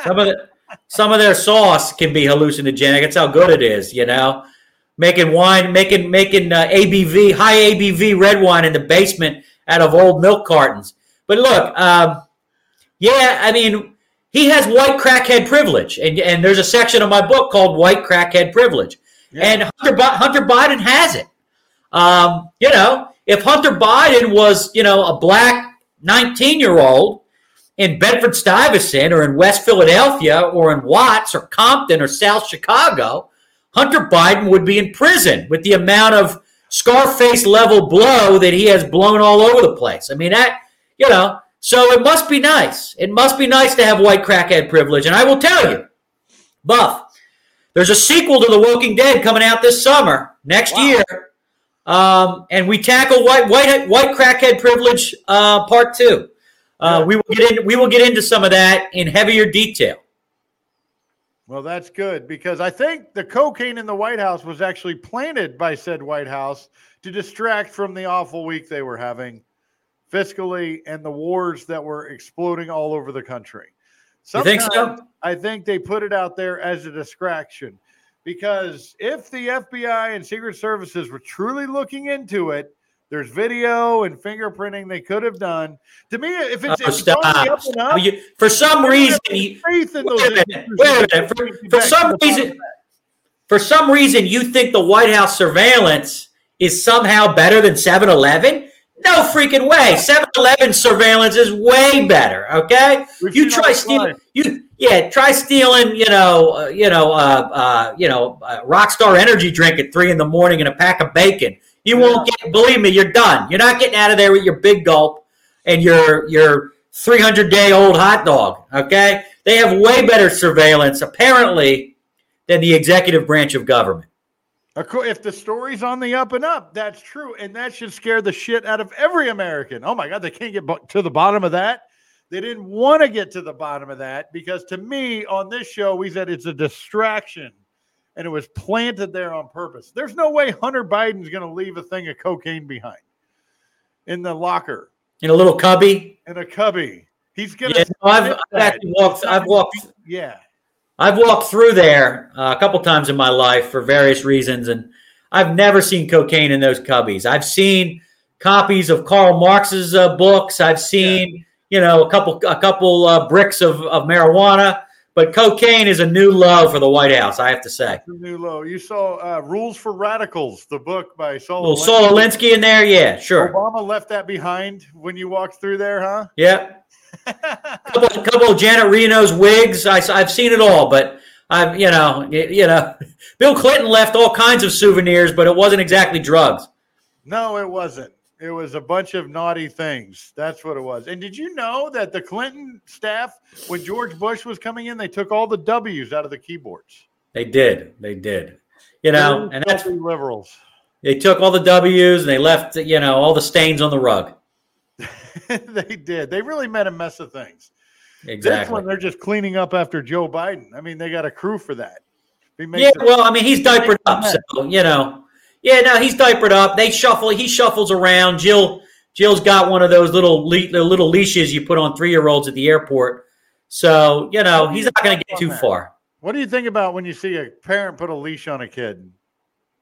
some of the, some of their sauce can be hallucinogenic. That's how good it is, you know. Making wine, making making uh, A B V, high A B V red wine in the basement out of old milk cartons. But look, um, yeah, I mean, he has white crackhead privilege, and and there's a section of my book called White Crackhead Privilege, yeah. And Hunter, Hunter Biden has it. Um, you know, if Hunter Biden was, you know, a black nineteen-year-old in Bedford-Stuyvesant or in West Philadelphia or in Watts or Compton or South Chicago, Hunter Biden would be in prison with the amount of Scarface-level blow that he has blown all over the place. I mean, that, you know, so it must be nice. It must be nice to have white crackhead privilege. And I will tell you, Buff, there's a sequel to The Woking Dead coming out this summer, next wow. year. Um, and we tackle white white white crackhead privilege uh, part two. Uh, we will get in, we will get into some of that in heavier detail. Well, that's good because I think the cocaine in the White House was actually planted by said White House to distract from the awful week they were having fiscally and the wars that were exploding all over the country. Sometimes, you think so? I think they put it out there as a distraction. Because if the F B I and Secret Services were truly looking into it, there's video and fingerprinting they could have done. To me, if it's, oh, if it's up and up, you, for some reason, he, wait a minute, wait a minute. For, for some reason, for some reason, you think the White House surveillance is somehow better than seven eleven? No freaking way. seven eleven surveillance is way better. Okay, We've you try stealing you. Yeah, try stealing, you know, uh, you know, uh, uh, you know, uh, Rockstar energy drink at three in the morning and a pack of bacon. You won't get. Believe me, you're done. You're not getting out of there with your big gulp and your your three hundred day old hot dog. Okay, they have way better surveillance apparently than the executive branch of government. If the story's on the up and up, that's true, and that should scare the shit out of every American. Oh my God, they can't get to the bottom of that. They didn't want to get to the bottom of that because, to me, on this show, we said it's a distraction, and it was planted there on purpose. There's no way Hunter Biden's going to leave a thing of cocaine behind in the locker. In a little cubby? In a cubby. He's going yeah, to... No, I've, I've actually walked... I've walked yeah. I've walked through there uh, a couple times in my life for various reasons, and I've never seen cocaine in those cubbies. I've seen copies of Karl Marx's uh, books. I've seen... Yeah. You know, a couple, a couple uh, bricks of, of marijuana, But cocaine is a new low for the White House, I have to say. It's a new low. You saw uh, Rules for Radicals, the book by Sol Alinsky. Sol Alinsky in there, yeah, sure. Obama left that behind when you walked through there, huh? Yep. A couple, couple of Janet Reno's wigs. I, I've seen it all, but I've you know you know Bill Clinton left all kinds of souvenirs, but it wasn't exactly drugs. No, it wasn't. It was a bunch of naughty things. That's what it was. And did you know that the Clinton staff, when George Bush was coming in, they took all the W's out of the keyboards? They did. They did. You know, and that's liberals. They took all the W's and they left, you know, all the stains on the rug. They did. They really made a mess of things. Exactly. This one, they're just cleaning up after Joe Biden. I mean, they got a crew for that. Yeah, a- well, I mean, he's diapered up, so, you know. Yeah, no, he's diapered up. They shuffle. He shuffles around. Jill, Jill's got one of those little le- little leashes you put on three-year-olds at the airport. So, you know, he's not going to get too far. What do you think about when you see a parent put a leash on a kid?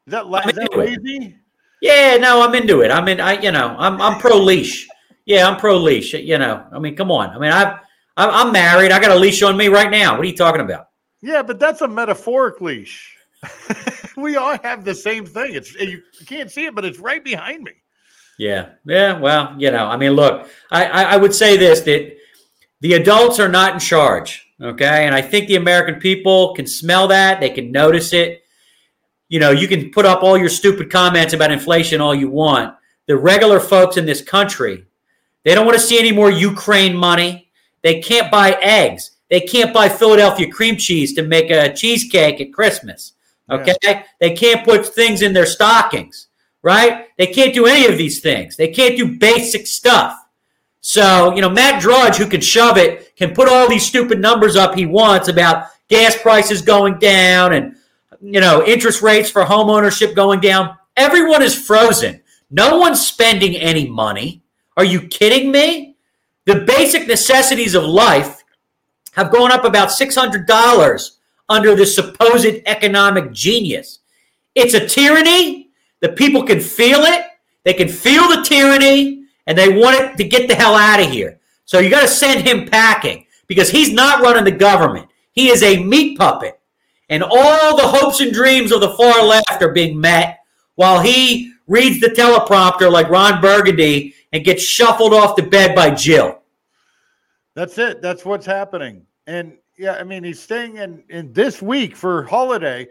Is that, la- is that lazy? Yeah, no, I'm into it. I'm in. I, you know, I'm I'm pro leash. Yeah, I'm pro leash. You know, I mean, come on. I mean, I've I'm married. I got a leash on me right now. What are you talking about? Yeah, but that's a metaphoric leash. We all have the same thing. It's you can't see it, but it's right behind me. Yeah. Yeah. Well, you know, I mean, look, I, I, I would say this, that the adults are not in charge. Okay. And I think the American people can smell that. They can notice it. You know, you can put up all your stupid comments about inflation all you want. The regular folks in this country, they don't want to see any more Ukraine money. They can't buy eggs. They can't buy Philadelphia cream cheese to make a cheesecake at Christmas. Okay, yeah. They can't put things in their stockings, right? They can't do any of these things. They can't do basic stuff. So, you know, Matt Drudge, who can shove it, can put all these stupid numbers up he wants about gas prices going down and, you know, interest rates for home ownership going down. Everyone is frozen. No one's spending any money. Are you kidding me? The basic necessities of life have gone up about six hundred dollars under this supposed economic genius. It's a tyranny. The people can feel it. They can feel the tyranny, and they want it to get the hell out of here. So you got to send him packing because he's not running the government. He is a meat puppet, and all the hopes and dreams of the far left are being met while he reads the teleprompter like Ron Burgundy and gets shuffled off to bed by Jill. That's it. That's what's happening. And yeah, I mean, he's staying in, in this week for holiday.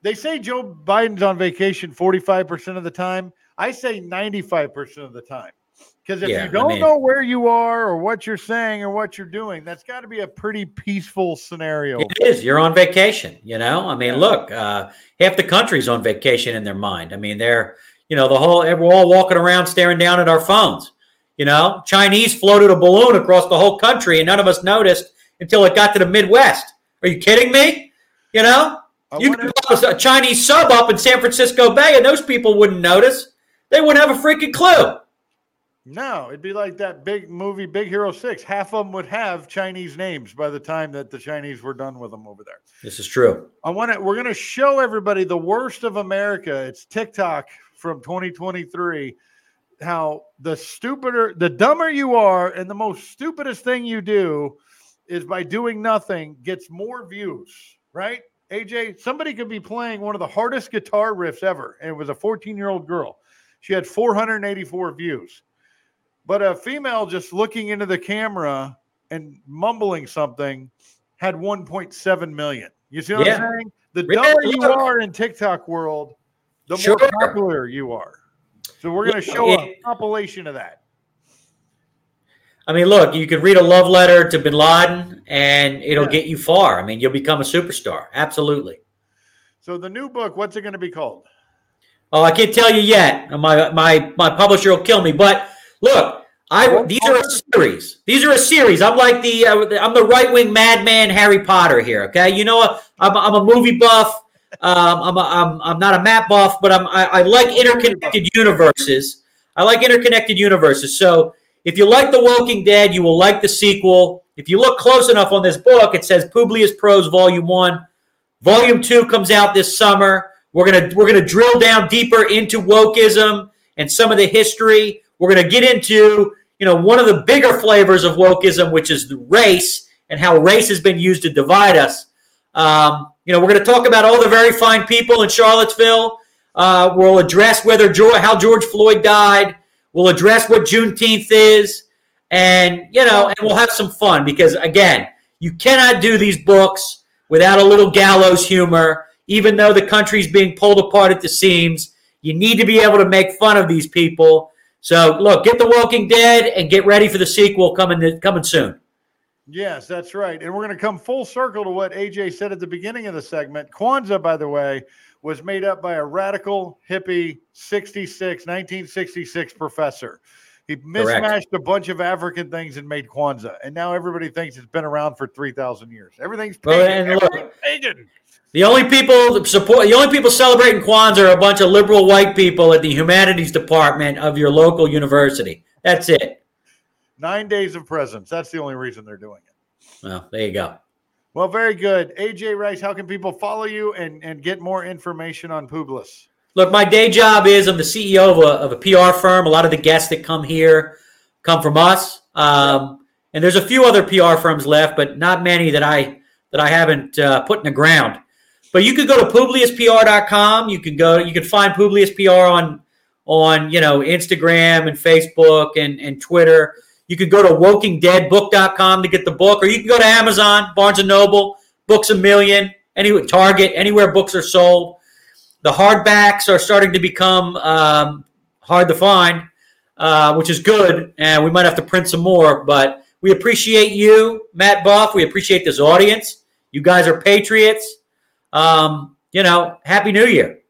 They say Joe Biden's on vacation forty-five percent of the time. I say ninety-five percent of the time. Because if yeah, you don't I mean, know where you are or what you're saying or what you're doing, that's got to be a pretty peaceful scenario. It is. You're on vacation, you know? I mean, look, uh, half the country's on vacation in their mind. I mean, they're, you know, the whole, we're all walking around staring down at our phones. You know, Chinese floated a balloon across the whole country and none of us noticed until it got to the Midwest. Are you kidding me? You know, I you could put a Chinese sub up in San Francisco Bay and those people wouldn't notice. They wouldn't have a freaking clue. No, it'd be like that big movie, Big Hero six. Half of them would have Chinese names by the time that the Chinese were done with them over there. This is true. I want to, we're going to show everybody the worst of America. It's TikTok from twenty twenty-three. How the stupider, the dumber you are and the most stupidest thing you do is by doing nothing gets more views, right? A J, somebody could be playing one of the hardest guitar riffs ever, and it was a fourteen-year-old girl. She had four hundred eighty-four views. But a female just looking into the camera and mumbling something had one point seven million. You see what yeah. I'm saying? The dumber yeah. you are in TikTok world, the sure. more popular you are. So we're going to show yeah. a compilation of that. I mean, look, you could read a love letter to bin Laden and it'll yeah. get you far. I mean, you'll become a superstar. Absolutely. So the new book, what's it going to be called? Oh, I can't tell you yet. My my my publisher will kill me. But look, I these are a series. These are a series. I'm like the uh, I'm the right-wing madman Harry Potter here, okay? You know, I'm I'm a movie buff. Um, I'm a, I'm I'm not a map buff, but I'm I, I like interconnected universes. I like interconnected universes. So if you like The Woking Dead, you will like the sequel. If you look close enough on this book, it says Publius Prose Volume One. Volume Two comes out this summer. We're gonna we're gonna drill down deeper into wokeism and some of the history. We're gonna get into you know one of the bigger flavors of wokeism, which is the race and how race has been used to divide us. Um, you know, we're going to talk about all the very fine people in Charlottesville. Uh, we'll address whether George, how George Floyd died. We'll address what Juneteenth is. And, you know, and we'll have some fun because, again, you cannot do these books without a little gallows humor. Even though the country's being pulled apart at the seams, you need to be able to make fun of these people. So, look, get The Woking Dead and get ready for the sequel coming to, coming soon. Yes, that's right. And we're going to come full circle to what A J said at the beginning of the segment. Kwanzaa, by the way, was made up by a radical hippie sixty-six, nineteen sixty-six professor. He mismatched Correct. a bunch of African things and made Kwanzaa. And now everybody thinks it's been around for three thousand years. Everything's pagan. Well, Everything's look, pagan. The only people support, the only people celebrating Kwanzaa are a bunch of liberal white people at the humanities department of your local university. That's it. Nine days of presents. That's the only reason they're doing it. Well, there you go. Well, very good. A J Rice, how can people follow you and, and get more information on Publius? Look, my day job is I'm the C E O of a, of a P R firm. A lot of the guests that come here come from us. Um, and there's a few other P R firms left, but not many that I that I haven't uh, put in the ground. But you could go to Publius P R dot com. You can go. You can find Publius P R on on you know Instagram and Facebook and, and Twitter. You could go to Woking Dead Book dot com to get the book, or you can go to Amazon, Barnes and Noble, Books a Million, anywhere, Target, anywhere books are sold. The hardbacks are starting to become um, hard to find, uh, which is good, and we might have to print some more. But we appreciate you, Matt Buff. We appreciate this audience. You guys are patriots. Um, you know, Happy New Year.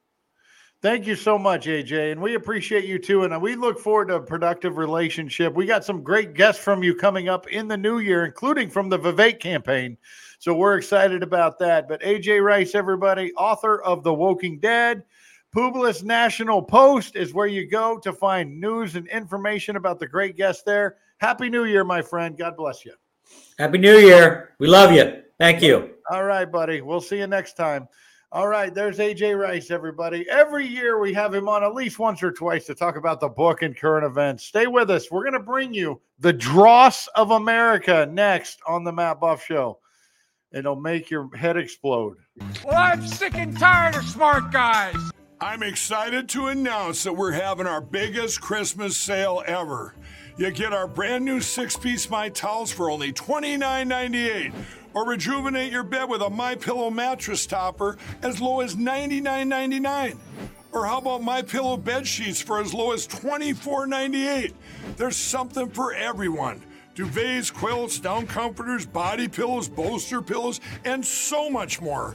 Thank you so much, A J, and we appreciate you too, and we look forward to a productive relationship. We got some great guests from you coming up in the new year, including from the Vivek campaign, so we're excited about that. But A J Rice, everybody, author of The Woking Dead. Publius National Post is where you go to find news and information about the great guests there. Happy New Year, my friend. God bless you. Happy New Year. We love you. Thank you. All right, buddy. We'll see you next time. All right, there's A J Rice, everybody. Every year we have him on at least once or twice to talk about the book and current events. Stay with us. We're going to bring you the dross of America next on the Matt Buff Show. It'll make your head explode. Well, I'm sick and tired of smart guys. I'm excited to announce that we're having our biggest Christmas sale ever. You get our brand new six-piece My Towels for only twenty-nine ninety-eight. Or rejuvenate your bed with a MyPillow mattress topper as low as ninety-nine ninety-nine. Or how about MyPillow bed sheets for as low as twenty-four ninety-eight? There's something for everyone. Duvets, quilts, down comforters, body pillows, bolster pillows, and so much more.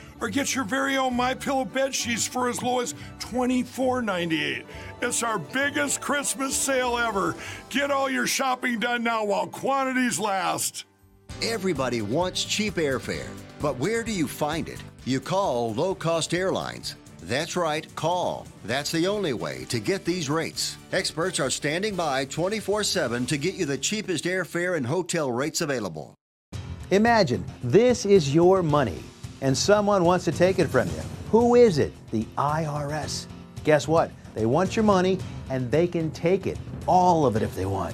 Or get your very own MyPillow bed sheets for as low as twenty-four ninety-eight. It's our biggest Christmas sale ever. Get all your shopping done now while quantities last. Everybody wants cheap airfare, but where do you find it? You call Low Cost Airlines. That's right, call. That's the only way to get these rates. Experts are standing by twenty-four seven to get you the cheapest airfare and hotel rates available. Imagine this is your money, and someone wants to take it from you. Who is it? The I R S. Guess what? They want your money, and they can take it, all of it if they want.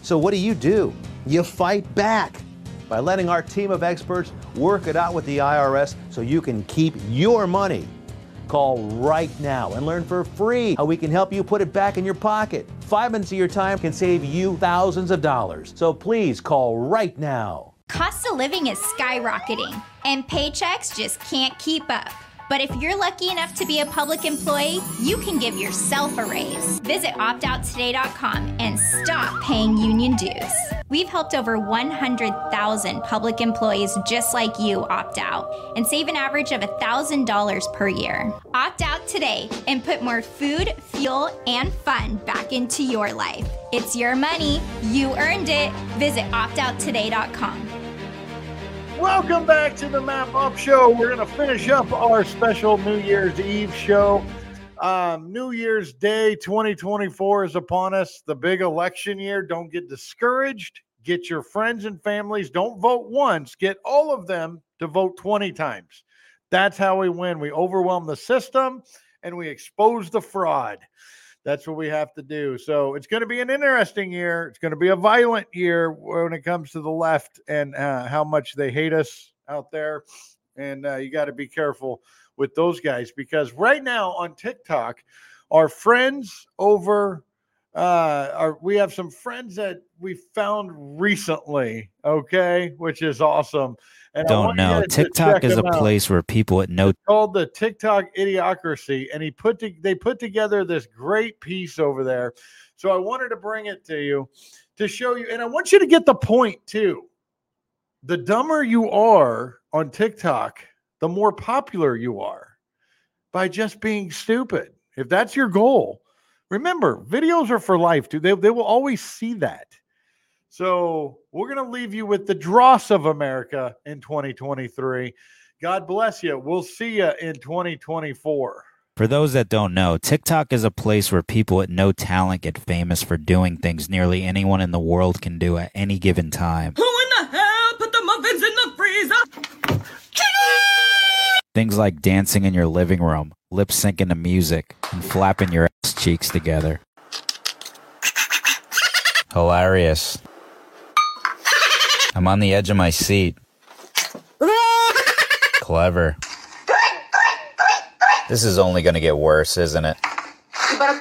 So what do you do? You fight back by letting our team of experts work it out with the I R S so you can keep your money. Call right now and learn for free how we can help you put it back in your pocket. Five minutes of your time can save you thousands of dollars. So please call right now. Cost of living is skyrocketing, and paychecks just can't keep up. But if you're lucky enough to be a public employee, you can give yourself a raise. Visit opt out today dot com and stop paying union dues. We've helped over one hundred thousand public employees just like you opt out and save an average of one thousand dollars per year. Opt out today and put more food, fuel, and fun back into your life. It's your money. You earned it. Visit opt out today dot com. Welcome back to the Matt Buff Show. We're going to finish up our special New Year's Eve show. Um, New Year's Day twenty twenty-four is upon us, the big election year. Don't get discouraged. Get your friends and families. Don't vote once. Get all of them to vote twenty times. That's how we win. We overwhelm the system and we expose the fraud. That's what we have to do. So it's going to be an interesting year. It's going to be a violent year when it comes to the left and uh, how much they hate us out there. And uh, you got to be careful with those guys, because right now on TikTok, our friends over uh, our, we have some friends that we found recently, okay, which is awesome. And don't know. TikTok is a place where people at no. It's called the TikTok Idiocracy, and he put to, they put together this great piece over there. So I wanted to bring it to you to show you, and I want you to get the point too. The dumber you are on TikTok, the more popular you are by just being stupid. If that's your goal, remember, videos are for life, dude. They, they will always see that. So we're going to leave you with the dross of America in twenty twenty-three. God bless you. We'll see you in twenty twenty-four. For those that don't know, TikTok is a place where people with no talent get famous for doing things nearly anyone in the world can do at any given time. Who in the hell put the muffins in the freezer? Things like dancing in your living room, lip syncing to music, and flapping your ass cheeks together. Hilarious. I'm on the edge of my seat. Clever. This is only going to get worse, isn't it? Now,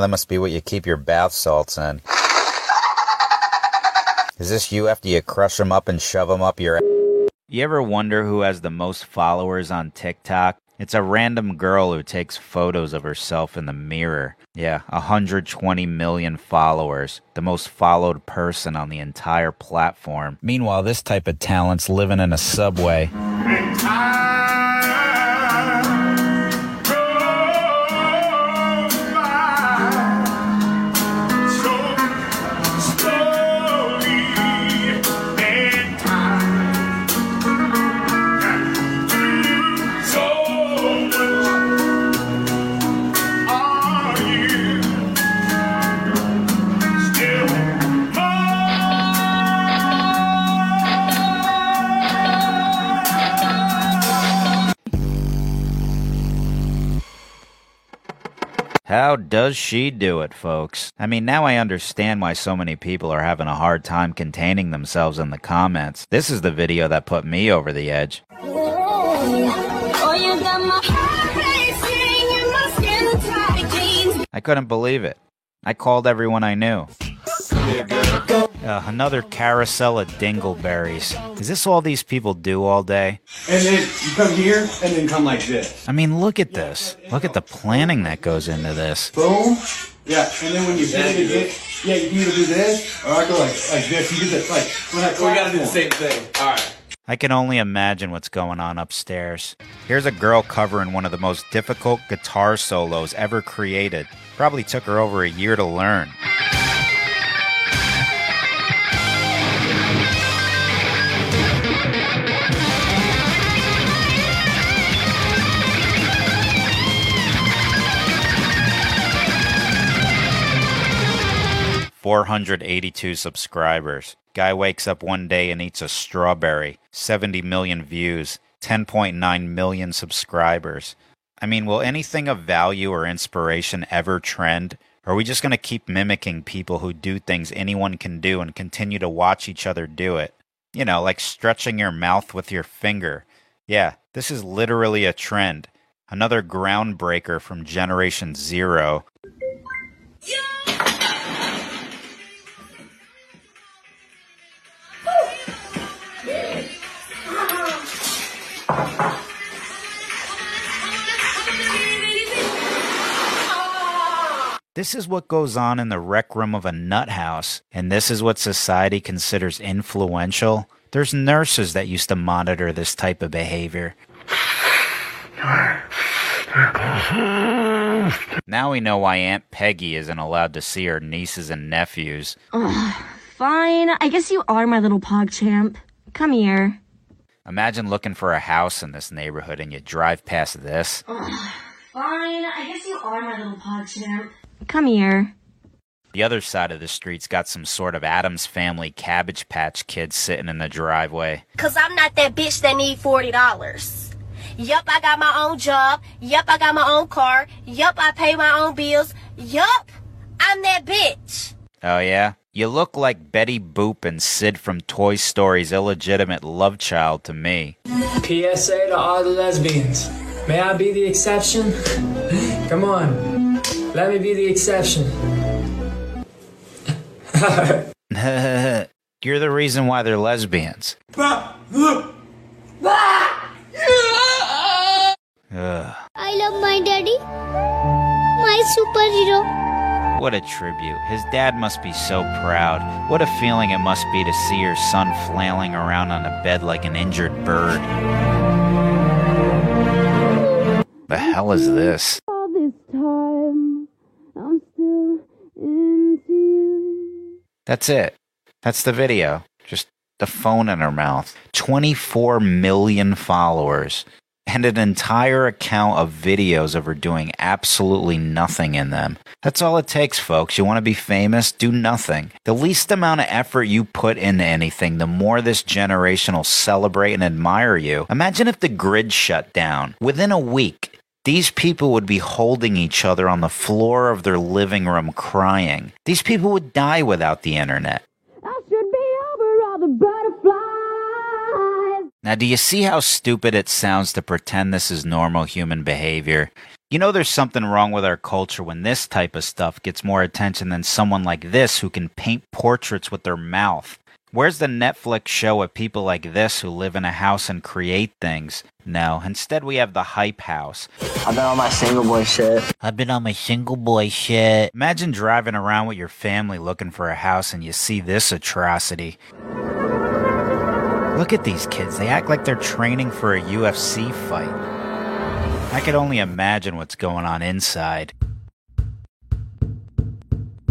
that must be what you keep your bath salts in. Is this you after you crush them up and shove them up your ass? You ever wonder who has the most followers on TikTok? It's a random girl who takes photos of herself in the mirror. Yeah, one hundred twenty million followers. The most followed person on the entire platform. Meanwhile, this type of talent's living in a subway. How does she do it, folks? I mean, now I understand why so many people are having a hard time containing themselves in the comments. This is the video that put me over the edge. I couldn't believe it. I called everyone I knew. Uh, another carousel of dingleberries. Is this all these people do all day? And then you come here and then come like this. I mean, look at this. Look at the planning that goes into this. Boom. Yeah, and then when you yeah, do it, yeah, you either do this or I go like, like this. You do this. Like, when I we gotta do the same thing. All right. I can only imagine what's going on upstairs. Here's a girl covering one of the most difficult guitar solos ever created. Probably took her over a year to learn. four hundred eighty-two subscribers. Guy wakes up one day and eats a strawberry. seventy million views. ten point nine million subscribers. I mean, will anything of value or inspiration ever trend? Or are we just going to keep mimicking people who do things anyone can do and continue to watch each other do it? You know, like stretching your mouth with your finger. Yeah, this is literally a trend. Another groundbreaker from Generation Zero. Yeah! This is what goes on in the rec room of a nut house, and this is what society considers influential. There's nurses that used to monitor this type of behavior. Now we know why Aunt Peggy isn't allowed to see her nieces and nephews. Oh, fine, I guess you are my little PogChamp. Come here. Imagine looking for a house in this neighborhood and you drive past this. Oh, Fine, I guess you are my little pod champ. Come here. The other side of the street's got some sort of Addams Family Cabbage Patch Kid sitting in the driveway. Cause I'm not that bitch that need forty dollars. Yup, I got my own job. Yup, I got my own car. Yup, I pay my own bills. Yup, I'm that bitch. Oh yeah? You look like Betty Boop and Sid from Toy Story's illegitimate love child to me. P S A to all the lesbians. May I be the exception? Come on, let me be the exception. You're the reason why they're lesbians. I love my daddy, my superhero. What a tribute. His dad must be so proud. What a feeling it must be to see your son flailing around on a bed like an injured bird. The hell is this? All this time, I'm still into you. That's it. That's the video. Just the phone in her mouth. twenty-four million followers. And an entire account of videos of her doing absolutely nothing in them. That's all it takes, folks. You want to be famous? Do nothing. The least amount of effort you put into anything, the more this generation will celebrate and admire you. Imagine if the grid shut down. Within a week, these people would be holding each other on the floor of their living room crying. These people would die without the internet. I should be over all the butterflies. Now, do you see how stupid it sounds to pretend this is normal human behavior? You know there's something wrong with our culture when this type of stuff gets more attention than someone like this who can paint portraits with their mouth. Where's the Netflix show of people like this who live in a house and create things? No, instead we have the hype house. I've been on my single boy shit. I've been on my single boy shit. Imagine driving around with your family looking for a house and you see this atrocity. Look at these kids. They act like they're training for a U F C fight. I could only imagine what's going on inside.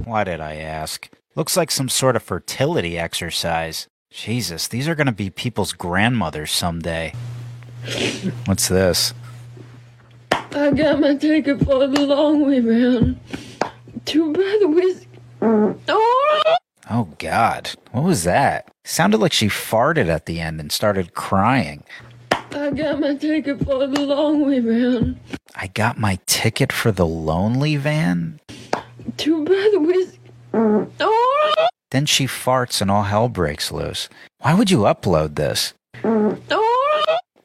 Why did I ask? Looks like some sort of fertility exercise. Jesus, these are going to be people's grandmothers someday. What's this? I got my ticket for the long way round. Two by the whiskey. Oh! Oh, God. What was that? Sounded like she farted at the end and started crying. I got my ticket for the lonely van. I got my ticket for the lonely van? Too bad the whiskey. Oh. Then she farts and all hell breaks loose. Why would you upload this? Oh.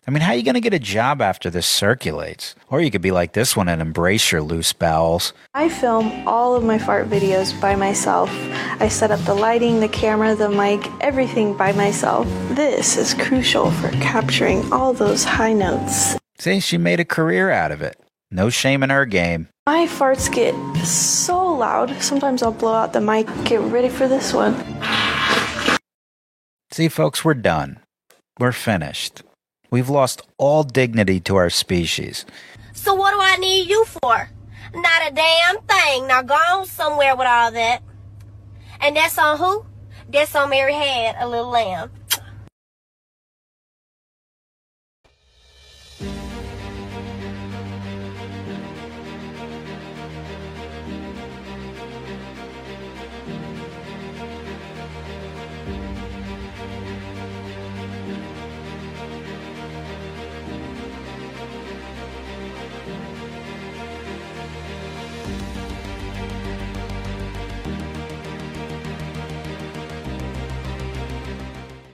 I mean, how are you going to get a job after this circulates? Or you could be like this one and embrace your loose bowels. I film all of my fart videos by myself. I set up the lighting, the camera, the mic, everything by myself. This is crucial for capturing all those high notes. See, she made a career out of it. No shame in her game. My farts get so loud. Sometimes I'll blow out the mic. Get ready for this one. See, folks, we're done. We're finished. We've lost all dignity to our species. So what do I need you for? Not a damn thing. Now go on somewhere with all that. And that's on who? That's on Mary Had, a little lamb.